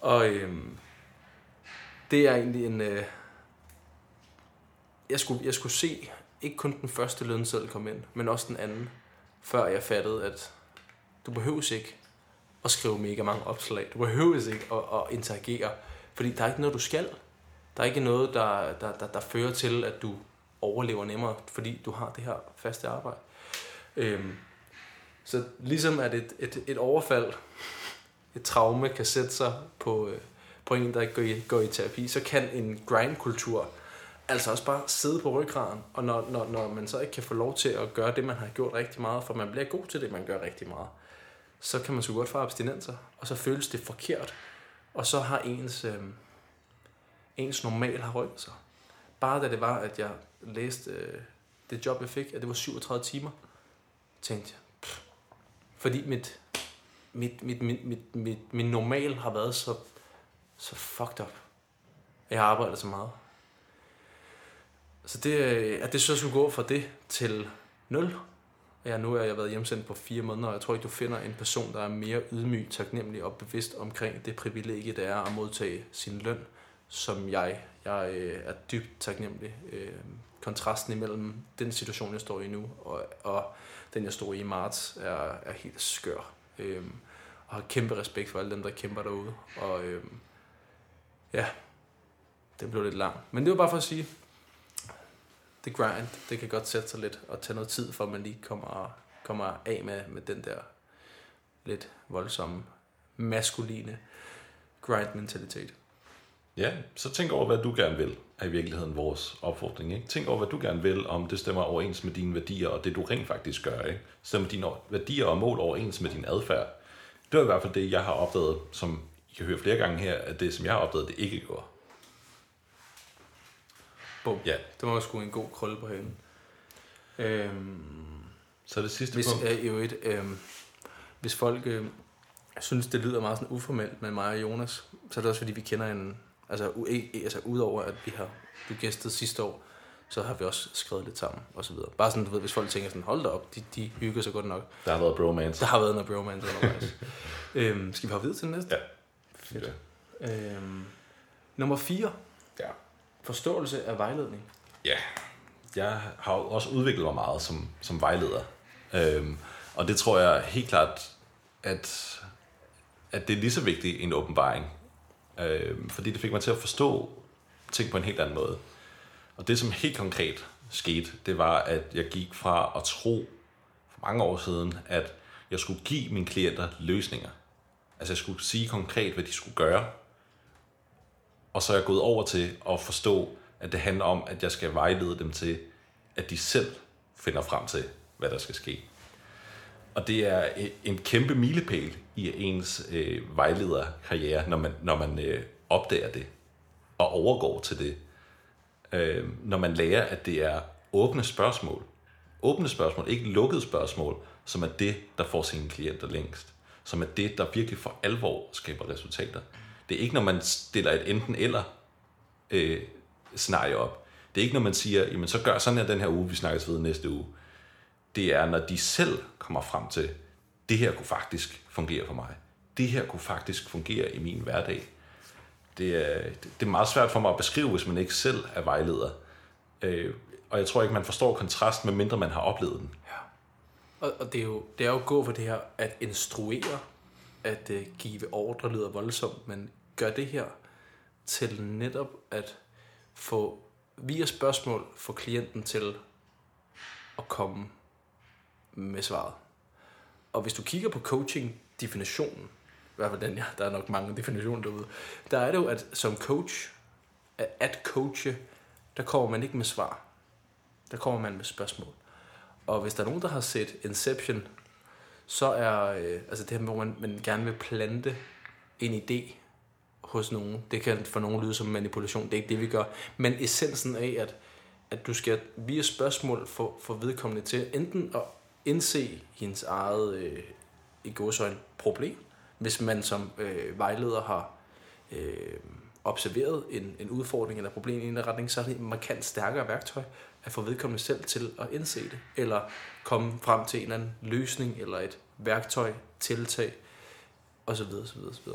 Og det er egentlig en... Jeg skulle se ikke kun den første lønseddel komme ind, men også den anden, før jeg fattede, at du behøves ikke at skrive mega mange opslag. Du behøves ikke at interagere, fordi der er ikke noget, du skal. Der er ikke noget, der fører til, at du overlever nemmere, fordi du har det her faste arbejde. Så ligesom at et overfald, et traume kan sætte sig på en, der ikke går i terapi, så kan en grindkultur altså også bare sidde på ryggraden, og når man så ikke kan få lov til at gøre det, man har gjort rigtig meget, for man bliver god til det, man gør rigtig meget, så kan man så godt få abstinenser, og så føles det forkert, og så har ens normal har rykket sig. Bare da det var, at jeg læste det job, jeg fik, at det var 37 timer, tænkte jeg, fordi min normal har været så fucked up, at jeg arbejder så meget. Så det, at det så skulle gå fra det til 0. Ja, nu har jeg været hjemsendt på 4 måneder, og jeg tror ikke, du finder en person, der er mere ydmyg, taknemmelig og bevidst omkring det privilegie, det er at modtage sin løn, som jeg. Jeg er dybt taknemmelig. Kontrasten imellem den situation, jeg står i nu, og den, jeg står i marts, er helt skør. Og har kæmpe respekt for alle dem, der kæmper derude. Og ja, det blev lidt langt. Men det var bare for at sige, det grind, det kan godt sætte sig lidt og tage noget tid, for at man lige kommer af med den der lidt voldsomme, maskuline grind-mentalitet. Ja, så tænk over, hvad du gerne vil, er i virkeligheden vores opfordring, ikke? Tænk over, hvad du gerne vil, om det stemmer overens med dine værdier, og det du rent faktisk gør, ikke? Stemmer dine værdier og mål overens med din adfærd? Det var i hvert fald det, jeg har opdaget, som I kan høre flere gange her, at det, som jeg har opdaget, det ikke gjorde. Bum. Ja. Det var sgu en god krølle på hælen. Så det sidste punkt. Hvis folk synes, det lyder meget sådan uformelt med mig og Jonas, så er det også, fordi vi kender en... Altså udover at vi gæstede sidste år, så har vi også skrevet lidt sammen og så videre. Bare sådan, du ved, hvis folk tænker sådan, hold da op, de hygger sig godt nok. Der har været bromance. Der har været noget bromance undervejs. Skal vi have videre til den næste? Ja. Fedt. Nummer 4. Ja. Forståelse af vejledning. Ja, jeg har også udviklet mig meget som vejleder. Og det tror jeg helt klart, at det er lige så vigtigt en åbenbaring. Fordi det fik mig til at forstå ting på en helt anden måde. Og det, som helt konkret skete, det var, at jeg gik fra at tro for mange år siden, at jeg skulle give mine klienter løsninger. Altså jeg skulle sige konkret, hvad de skulle gøre. Og så er jeg gået over til at forstå, at det handler om, at jeg skal vejlede dem til, at de selv finder frem til, hvad der skal ske. Og det er en kæmpe milepæl i ens vejlederkarriere, når man opdager det og overgår til det. Når man lærer, at det er åbne spørgsmål. Åbne spørgsmål, ikke lukkede spørgsmål, som er det, der får sine klienter længst. Som er det, der virkelig for alvor skaber resultater. Det er ikke, når man stiller et enten-eller scenario op. Det er ikke, når man siger, jamen så gør sådan her den her uge, vi snakkes ved næste uge. Det er, når de selv kommer frem til, det her kunne faktisk fungere for mig. Det her kunne faktisk fungere i min hverdag. Det er meget svært for mig at beskrive, hvis man ikke selv er vejleder. Og jeg tror ikke, man forstår kontrast, medmindre man har oplevet den. Ja. Og det er jo at gå for det her, at instruere, at give ordre lyder voldsomt, men gør det her til netop at få via spørgsmål for klienten til at komme med svaret. Og hvis du kigger på coaching-definitionen, i hvert fald den, ja, der er nok mange definitioner derude, der er det jo, at som coach, at coache, der kommer man ikke med svar. Der kommer man med spørgsmål. Og hvis der er nogen, der har set Inception, så er altså det her, hvor man gerne vil plante en idé hos nogen. Det kan for nogen lyde som manipulation. Det er ikke det, vi gør. Men essensen af, at du skal via spørgsmål få vedkommende til enten at indse hendes eget i gåseøjne problem, hvis man som vejleder har observeret en udfordring eller problem i en retning, så er det et markant stærkere værktøj at få vedkommende selv til at indse det, eller komme frem til en eller anden løsning, eller et værktøj, tiltag, osv. osv.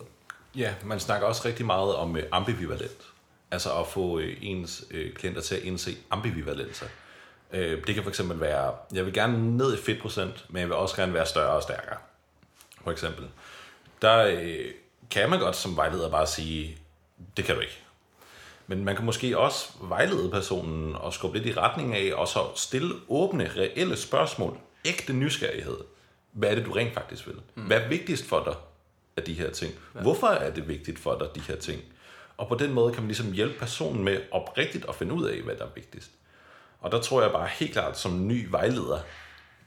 Ja, man snakker også rigtig meget om ambivalent. Altså at få ens klienter til at indse ambivalenser. Det kan fx være, jeg vil gerne ned i fedtprocent, men jeg vil også gerne være større og stærkere. For eksempel. Der kan man godt som vejleder bare sige, det kan du ikke. Men man kan måske også vejlede personen og skubbe lidt i retning af, og så stille åbne, reelle spørgsmål. Ægte nysgerrighed. Hvad er det, du rent faktisk vil? Hvad er vigtigst for dig af de her ting? Hvorfor er det vigtigt for dig, de her ting? Og på den måde kan man ligesom hjælpe personen med oprigtigt at finde ud af, hvad der er vigtigst. Og der tror jeg bare helt klart, som ny vejleder,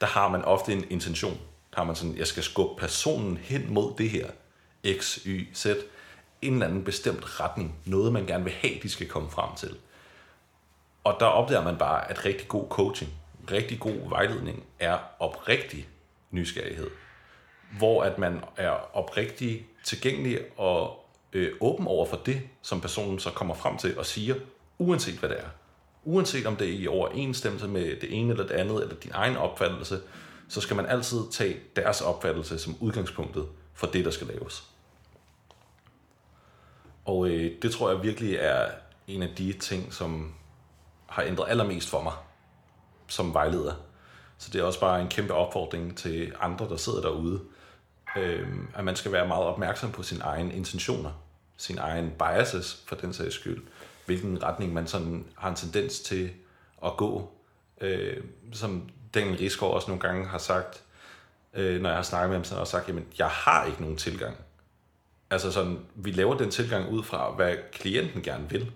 der har man ofte en intention. Der har man sådan, jeg skal skubbe personen hen mod det her. X, Y, Z. En eller anden bestemt retning. Noget, man gerne vil have, de skal komme frem til. Og der opdager man bare, at rigtig god coaching, rigtig god vejledning er oprigtig nysgerrighed. Hvor at man er oprigtig tilgængelig og åben over for det, som personen så kommer frem til og siger, uanset hvad det er. Uanset om det er i overensstemmelse med det ene eller det andet, eller din egen opfattelse, så skal man altid tage deres opfattelse som udgangspunktet for det, der skal laves. Og det tror jeg virkelig er en af de ting, som har ændret allermest for mig som vejleder. Så det er også bare en kæmpe opfordring til andre, der sidder derude, at man skal være meget opmærksom på sine egne intentioner, sine egne biases for den sags skyld, hvilken retning man sådan har en tendens til at gå. Som Daniel Riisgaard også nogle gange har sagt, når jeg har snakket med ham, så har jeg sagt, jamen jeg har ikke nogen tilgang. Altså sådan, vi laver den tilgang ud fra, hvad klienten gerne vil.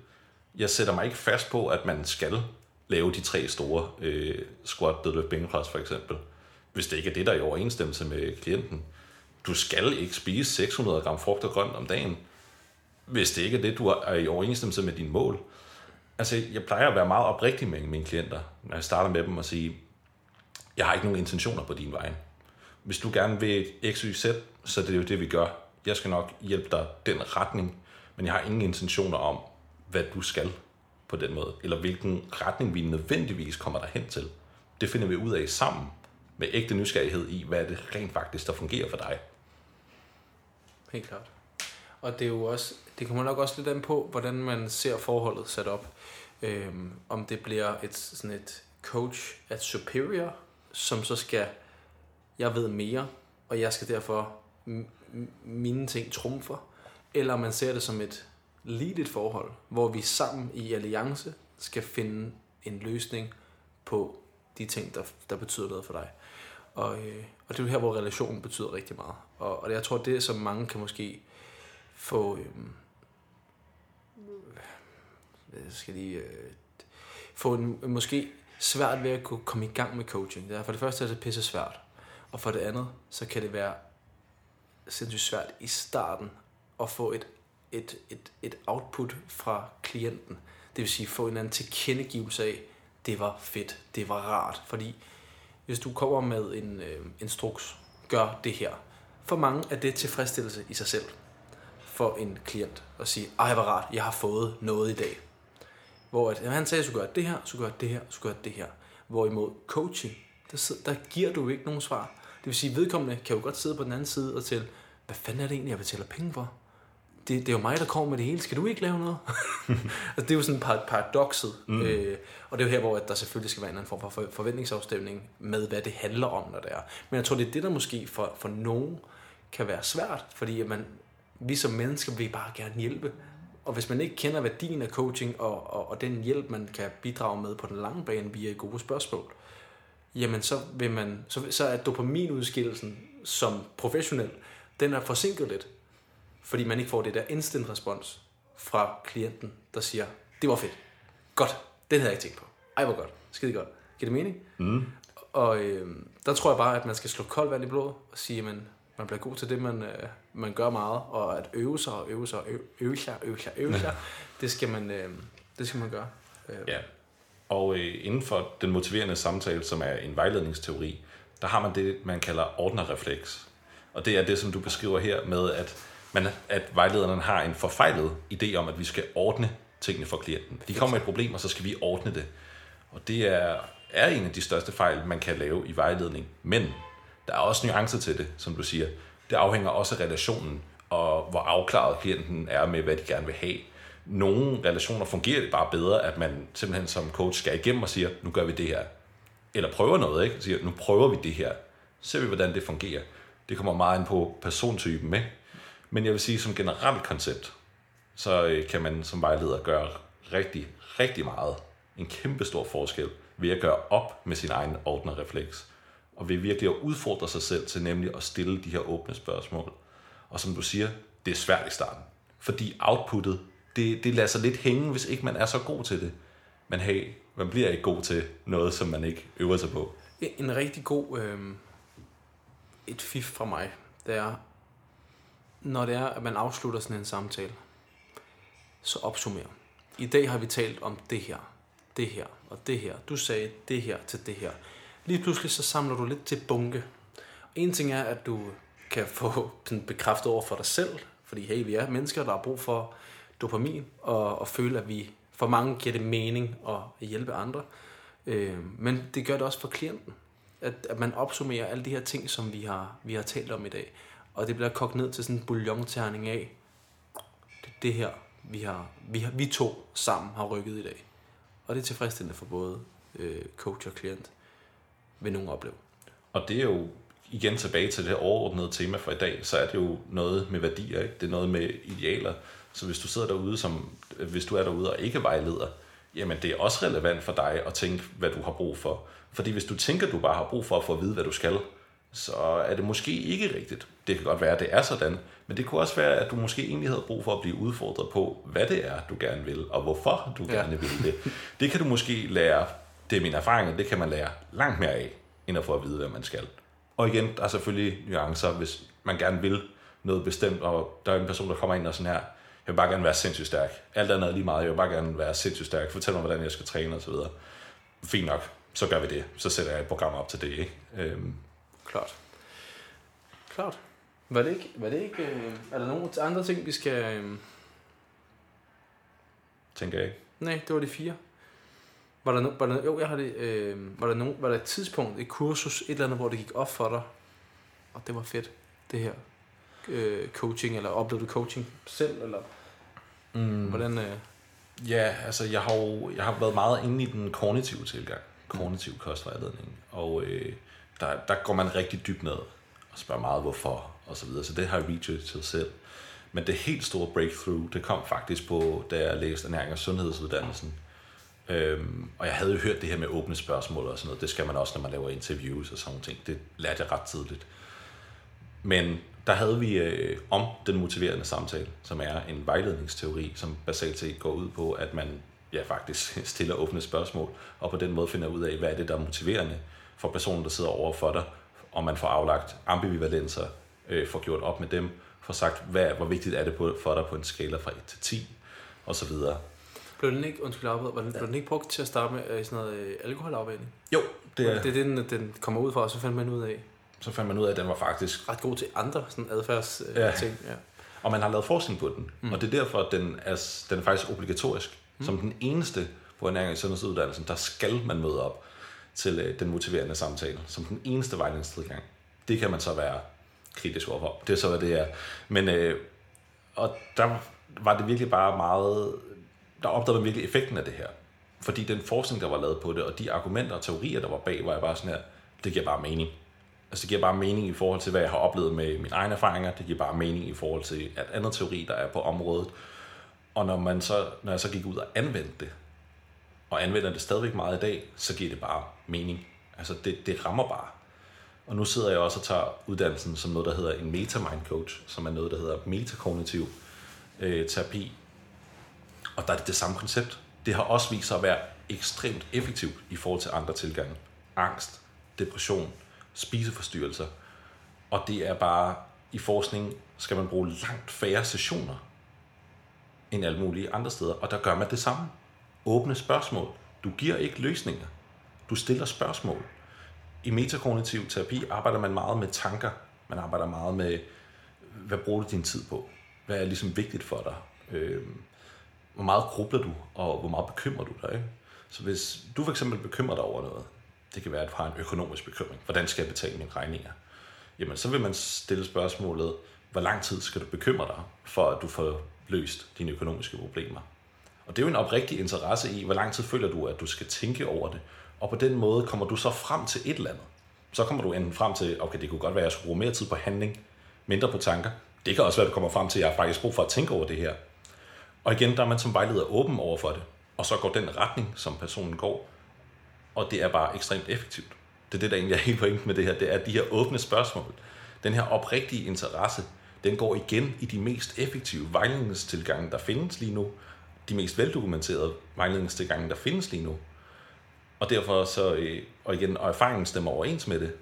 Jeg sætter mig ikke fast på, at man skal lave de tre store squat, deadlift, bænkpres for eksempel. Hvis det ikke er det, der er i overensstemmelse med klienten. Du skal ikke spise 600 gram frugt og grønt om dagen, hvis det ikke er det, du er i overensstemmelse med dine mål. Altså, jeg plejer at være meget oprigtig med mine klienter, når jeg starter med dem og sige, jeg har ikke nogen intentioner på din vej. Hvis du gerne vil et XYZ, så er det jo det, vi gør. Jeg skal nok hjælpe dig den retning, men jeg har ingen intentioner om, hvad du skal på den måde, eller hvilken retning vi nødvendigvis kommer dig hen til. Det finder vi ud af sammen med ægte nysgerrighed i, hvad er det rent faktisk, der fungerer for dig. Helt klart. Og det er jo også, det kommer nok også lidt an på, hvordan man ser forholdet sat op. Om det bliver et coach at superior, som så skal, jeg ved mere, og jeg skal derfor mine ting trumfer, eller man ser det som et lidet forhold, hvor vi sammen i alliance skal finde en løsning på de ting, der betyder noget for dig. Og det er her, hvor relationen betyder rigtig meget. Og jeg tror, det som mange kan måske få få en måske svært ved at kunne komme i gang med coaching. Det er for det første er det pisse svært, og for det andet så kan det være sindssygt svært i starten at få et output fra klienten. Det vil sige få en eller anden tilkendegivelse af, det var fedt, det var rart. Fordi hvis du kommer med en instruks, gør det her. For mange er det tilfredsstillelse i sig selv. For en klient at sige, ej hvor rart, jeg har fået noget i dag. Hvor han sagde, så gør det her, så gør det her, så gør det her. Hvorimod coaching, der giver du ikke nogen svar. Det vil sige, vedkommende kan jo godt sidde på den anden side og tælle, hvad fanden er det egentlig, jeg betaler penge for? Det er jo mig, der kommer med det hele. Skal du ikke lave noget? Altså, det er jo sådan paradokset. Og det er jo her, hvor der selvfølgelig skal være en anden form for forventningsafstemning med, hvad det handler om, når det er. Men jeg tror, det er det, der måske for nogen kan være svært, fordi at vi som mennesker vil bare gerne hjælpe. Og hvis man ikke kender værdien af coaching og den hjælp, man kan bidrage med på den lange bane via gode spørgsmål, jamen så er dopaminudskillelsen som professionel, den er forsinket lidt, fordi man ikke får det der instant respons fra klienten, der siger, det var fedt, godt, den havde jeg ikke tænkt på, ej hvor godt, skide godt, giver det mening? Og der tror jeg bare, at man skal slå koldt vand i blodet og sige, at man bliver god til det, man gør meget. Og at øve sig. Det skal man gøre. Ja. Og inden for den motiverende samtale, som er en vejledningsteori, der har man det, man kalder ordnerrefleks. Og det er det, som du beskriver her med, at vejlederen har en forfejlet idé om, at vi skal ordne tingene for klienten. De kommer med et problem, og så skal vi ordne det. Og det er en af de største fejl, man kan lave i vejledning. Men der er også nuancer til det, som du siger. Det afhænger også af relationen, og hvor afklaret klienten er med, hvad de gerne vil have. Nogle relationer fungerer det bare bedre, at man simpelthen som coach skal igennem og siger, nu gør vi det her. Eller prøver noget, ikke? Siger, nu prøver vi det her. Ser vi, hvordan det fungerer. Det kommer meget ind på persontypen med. Men jeg vil sige, som generelt koncept, så kan man som vejleder gøre rigtig, rigtig meget. En kæmpe stor forskel ved at gøre op med sin egen ordnerrefleks. Og ved virkelig at udfordre sig selv til nemlig at stille de her åbne spørgsmål. Og som du siger, det er svært i starten. Fordi outputtet, det lader sig lidt hænge, hvis ikke man er så god til det. Men hey, man bliver ikke god til noget, som man ikke øver sig på. En rigtig god et fif fra mig, det er, når det er, at man afslutter sådan en samtale, så opsummerer. I dag har vi talt om det her og det her. Du sagde det her til det her. Lige pludselig så samler du lidt til bunke. En ting er, at du kan få den bekræftet over for dig selv, fordi hey, vi er mennesker, der har brug for dopamin, og føle, at vi for mange giver det mening at hjælpe andre. Men det gør det også for klienten, at man opsummerer alle de her ting, som vi har talt om i dag. Og det bliver kogt ned til sådan en bouillonterning af, det her, vi to sammen har rykket i dag. Og det er tilfredsstillende for både coach og klient, vil nogen opleve. Og det er jo igen tilbage til det overordnede tema for i dag, så er det jo noget med værdier, ikke? Det er noget med idealer. Så hvis du sidder derude, hvis du er derude og ikke vejleder, jamen det er også relevant for dig at tænke, hvad du har brug for. Fordi hvis du tænker, du bare har brug for at få at vide, hvad du skal, så er det måske ikke rigtigt. Det kan godt være, at det er sådan, men det kunne også være, at du måske egentlig havde brug for at blive udfordret på, hvad det er, du gerne vil, og hvorfor du gerne vil det. Det kan du måske lære, det er min erfaring, det kan man lære langt mere af, end at få at vide, hvad man skal. Og igen, der er selvfølgelig nuancer, hvis man gerne vil noget bestemt, og der er en person, der kommer ind og sådan her, jeg vil bare gerne være sindssygt stærk. Alt andet er lige meget. Jeg vil bare gerne være sindssygt stærk. Fortæl mig, hvordan jeg skal træne osv. Fint nok. Så gør vi det. Så sætter jeg et program op til det, ikke? Klart. Var det ikke... Er der nogle andre ting, vi skal... Tænker jeg ikke. Nej, det var de 4. Var der et tidspunkt, et kursus, et eller andet, hvor det gik op for dig? Og det var fedt, det her. Coaching, eller oplevede du coaching selv, eller hvordan? Ja, altså jeg har været meget inde i den kognitive tilgang, kognitiv kostvejledning, og der går man rigtig dybt ned og spørger meget hvorfor og så videre, så det har jeg researchet selv. Men det helt store breakthrough, det kom faktisk på, da jeg læste ernæring og sundhedsuddannelsen, og jeg havde jo hørt det her med åbne spørgsmål og sådan noget, det skal man også, når man laver interviews og sådan ting, det lærte jeg ret tidligt. Men der havde vi om den motiverende samtale, som er en vejledningsteori, som basalt set går ud på, at man faktisk stiller åbne spørgsmål, og på den måde finder ud af, hvad er det, der er motiverende for personen, der sidder over for dig, og man får aflagt ambivalenser, får gjort op med dem, får sagt, hvor vigtigt er det for dig på en skala fra 1 til 10, osv. Blev den ikke, brugt til at starte med sådan noget alkoholafvænning? Jo. Det er den kommer ud fra, og så fandt man ud af. Så fandt man ud af, at den var faktisk ret god til andre sådan adfærds ting. Ja. Og man har lavet forskning på den. Og det er derfor, at den er faktisk obligatorisk. Som den eneste på ernæring- og sundhedsuddannelsen, der skal man møde op til den motiverende samtale. Som den eneste vejledningstilgang. Det kan man så være kritisk overfor. Det er så, hvad det er. Men, og der var det virkelig bare meget... Der opdagede man virkelig effekten af det her. Fordi den forskning, der var lavet på det, og de argumenter og teorier, der var bag, var jeg bare sådan her, det giver bare mening. Altså det giver bare mening i forhold til, hvad jeg har oplevet med mine egne erfaringer. Det giver bare mening i forhold til alt andet teori, der er på området. Og når jeg så gik ud og anvendte det, og anvender det stadigvæk meget i dag, så giver det bare mening. Altså det rammer bare. Og nu sidder jeg også og tager uddannelsen som noget, der hedder en meta-mind coach, som er noget, der hedder metakognitiv terapi. Og der er det samme koncept. Det har også vist sig at være ekstremt effektivt i forhold til andre tilgange. Angst. depression, spiseforstyrrelser. Og det er bare, i forskning skal man bruge langt færre sessioner end alle mulige andre steder. Og der gør man det samme. Åbne spørgsmål. Du giver ikke løsninger. Du stiller spørgsmål. I metakognitiv terapi arbejder man meget med tanker. Man arbejder meget med, hvad bruger du din tid på? Hvad er ligesom vigtigt for dig? Hvor meget grubler du, og hvor meget bekymrer du dig? Ikke? Så hvis du for eksempel bekymrer dig over noget, det kan være, at du har en økonomisk bekymring. Hvordan skal jeg betale mine regninger? Jamen, så vil man stille spørgsmålet, hvor lang tid skal du bekymre dig, for at du får løst dine økonomiske problemer? Og det er jo en oprigtig interesse i, hvor lang tid føler du, at du skal tænke over det. Og på den måde kommer du så frem til et eller andet. Så kommer du enten frem til, okay, det kunne godt være, at jeg skulle bruge mere tid på handling, mindre på tanker. Det kan også være, at du kommer frem til, at jeg har faktisk brug for at tænke over det her. Og igen, der er man som vejleder åben over for det. Og så går den retning, som personen går. Og det er bare ekstremt effektivt. Det er det, der egentlig er helt pointen med det her. Det er de her åbne spørgsmål. Den her oprigtige interesse, den går igen i de mest effektive vejledningstilgange, der findes lige nu. De mest veldokumenterede vejledningstilgange, der findes lige nu. Og derfor så, og igen, og erfaringen stemmer overens med det.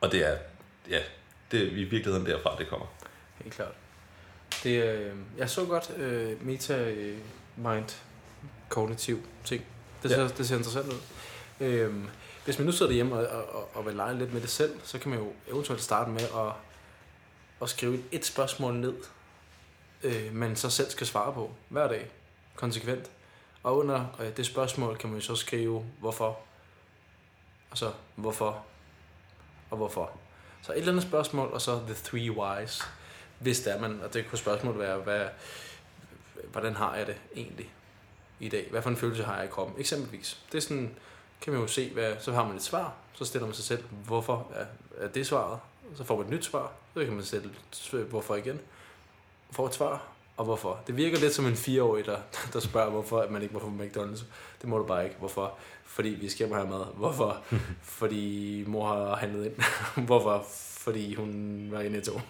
Og det er, ja, det er i virkeligheden derfra, det kommer. Helt klart. Det, jeg så godt meta-mind-kognitiv ting. Det ser interessant ud. Hvis man nu sidder derhjemme og vil lege lidt med det selv, så kan man jo eventuelt starte med at skrive et spørgsmål ned, man så selv skal svare på hver dag, konsekvent. Og under det spørgsmål kan man så skrive, hvorfor, og så hvorfor, og hvorfor. Så et eller andet spørgsmål, og så the three whys, hvis der man, og det kunne spørgsmålet være, hvordan har jeg det egentlig i dag? Hvad for en følelse har jeg i kroppen? Eksempelvis. Det er sådan, kan man jo se, så har man et svar, så stiller man sig selv, hvorfor er det svaret? Så får man et nyt svar, så kan man sætte, hvorfor igen? Får et svar, og hvorfor? Det virker lidt som en 4-årig, der spørger, hvorfor at man ikke må få McDonald's. Det må du bare ikke. Hvorfor? Fordi vi skal have mad. Hvorfor? Fordi mor har handlet ind. Hvorfor? Fordi hun var i Netto.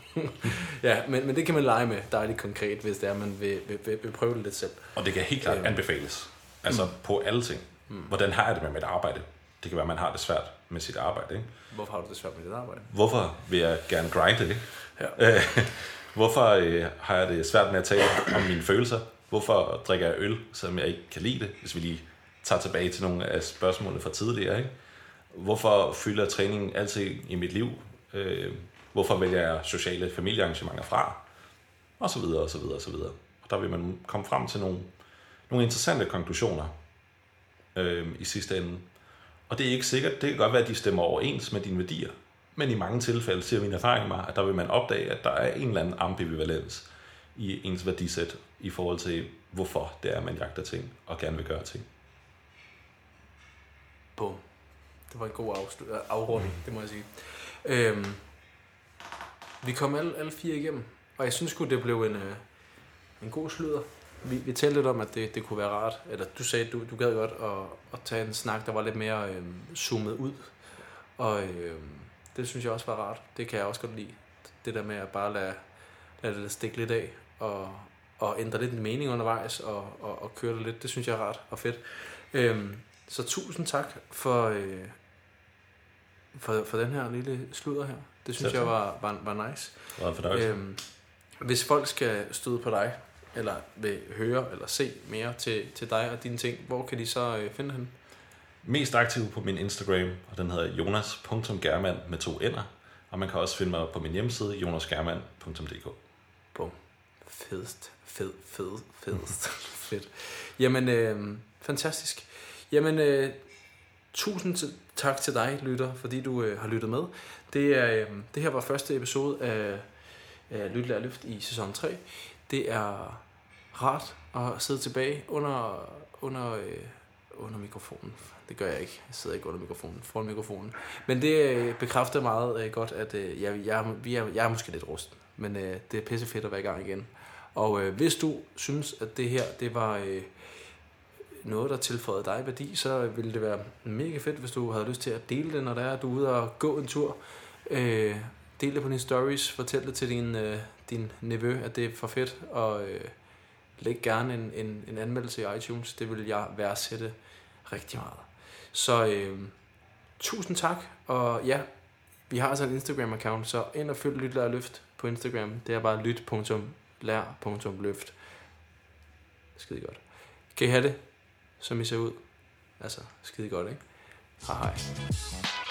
Ja, men det kan man lege med dejligt konkret, hvis det er, man vil prøve det lidt selv. Og det kan helt klart anbefales. Altså på alle ting. Hvordan har jeg det med mit arbejde? Det kan være, man har det svært med sit arbejde. Ikke? Hvorfor har du det svært med dit arbejde? Hvorfor vil jeg gerne grinde det? Ja. Hvorfor har jeg det svært med at tale om mine følelser? Hvorfor drikker jeg øl, selvom jeg ikke kan lide det? Hvis vi lige tager tilbage til nogle af spørgsmålene fra tidligere. Ikke? Hvorfor fylder træningen altid i mit liv? Hvorfor vælger jeg sociale familiearrangementer fra? Og så videre, og så videre, og så videre. Og der vil man komme frem til nogle interessante konklusioner i sidste ende. Og det er ikke sikkert. Det kan godt være, at de stemmer overens med dine værdier. Men i mange tilfælde siger min erfaring mig, at der vil man opdage, at der er en eller anden ambivalens i ens værdisæt i forhold til, hvorfor det er, man jagter ting og gerne vil gøre ting. Boom. Det var en god afrunding, det må jeg sige. Vi kom alle fire igennem, og jeg synes sgu, det blev en god sludder. Vi talte lidt om, at det kunne være rart, eller du sagde, du gad godt at tage en snak, der var lidt mere zoomet ud, og det synes jeg også var rart. Det kan jeg også godt lide. Det der med at bare lade det stikke lidt af, og ændre lidt mening undervejs, og køre det lidt. Det synes jeg er rart og fedt. Så tusind tak for den her lille sludder her. Det synes jeg var nice. Meget fornøjelse. Hvis folk skal støde på dig, eller vil høre eller se mere til dig og dine ting, hvor kan de så finde hende? Mest aktiv på min Instagram, og den hedder jonas.germand med 2 n'er. Og man kan også finde mig på min hjemmeside, jonasgjermand.dk. Bum. Fedest. Fedt. Jamen, fantastisk. Jamen, tusind tak til dig, lytter, fordi du har lyttet med. Det her var første episode af Lyt, Lær, Løft i sæson 3. Det er rart at sidde tilbage under mikrofonen. Det gør jeg ikke. Jeg sidder ikke under mikrofonen. Foran mikrofonen. Men det bekræfter meget godt, at jeg er måske lidt rusten. Men det er pissefedt at være i gang igen. Og hvis du synes, at det her det var noget, der tilføjede dig værdi, så ville det være mega fedt, hvis du havde lyst til at dele det, når du er ude og gå en tur. Del det på dine stories. Fortæl det til din nevø, at det er for fedt. Og læg gerne en anmeldelse i iTunes. Det vil jeg værdsætte rigtig meget. Så Tusind tak, og ja, vi har altså en Instagram-account, så ind og følg lyt.lær.løft på Instagram. Det er bare lyt.lær.løft. Skide godt. Kan I have det, som I ser ud? Altså, skide godt, ikke? Hej hej.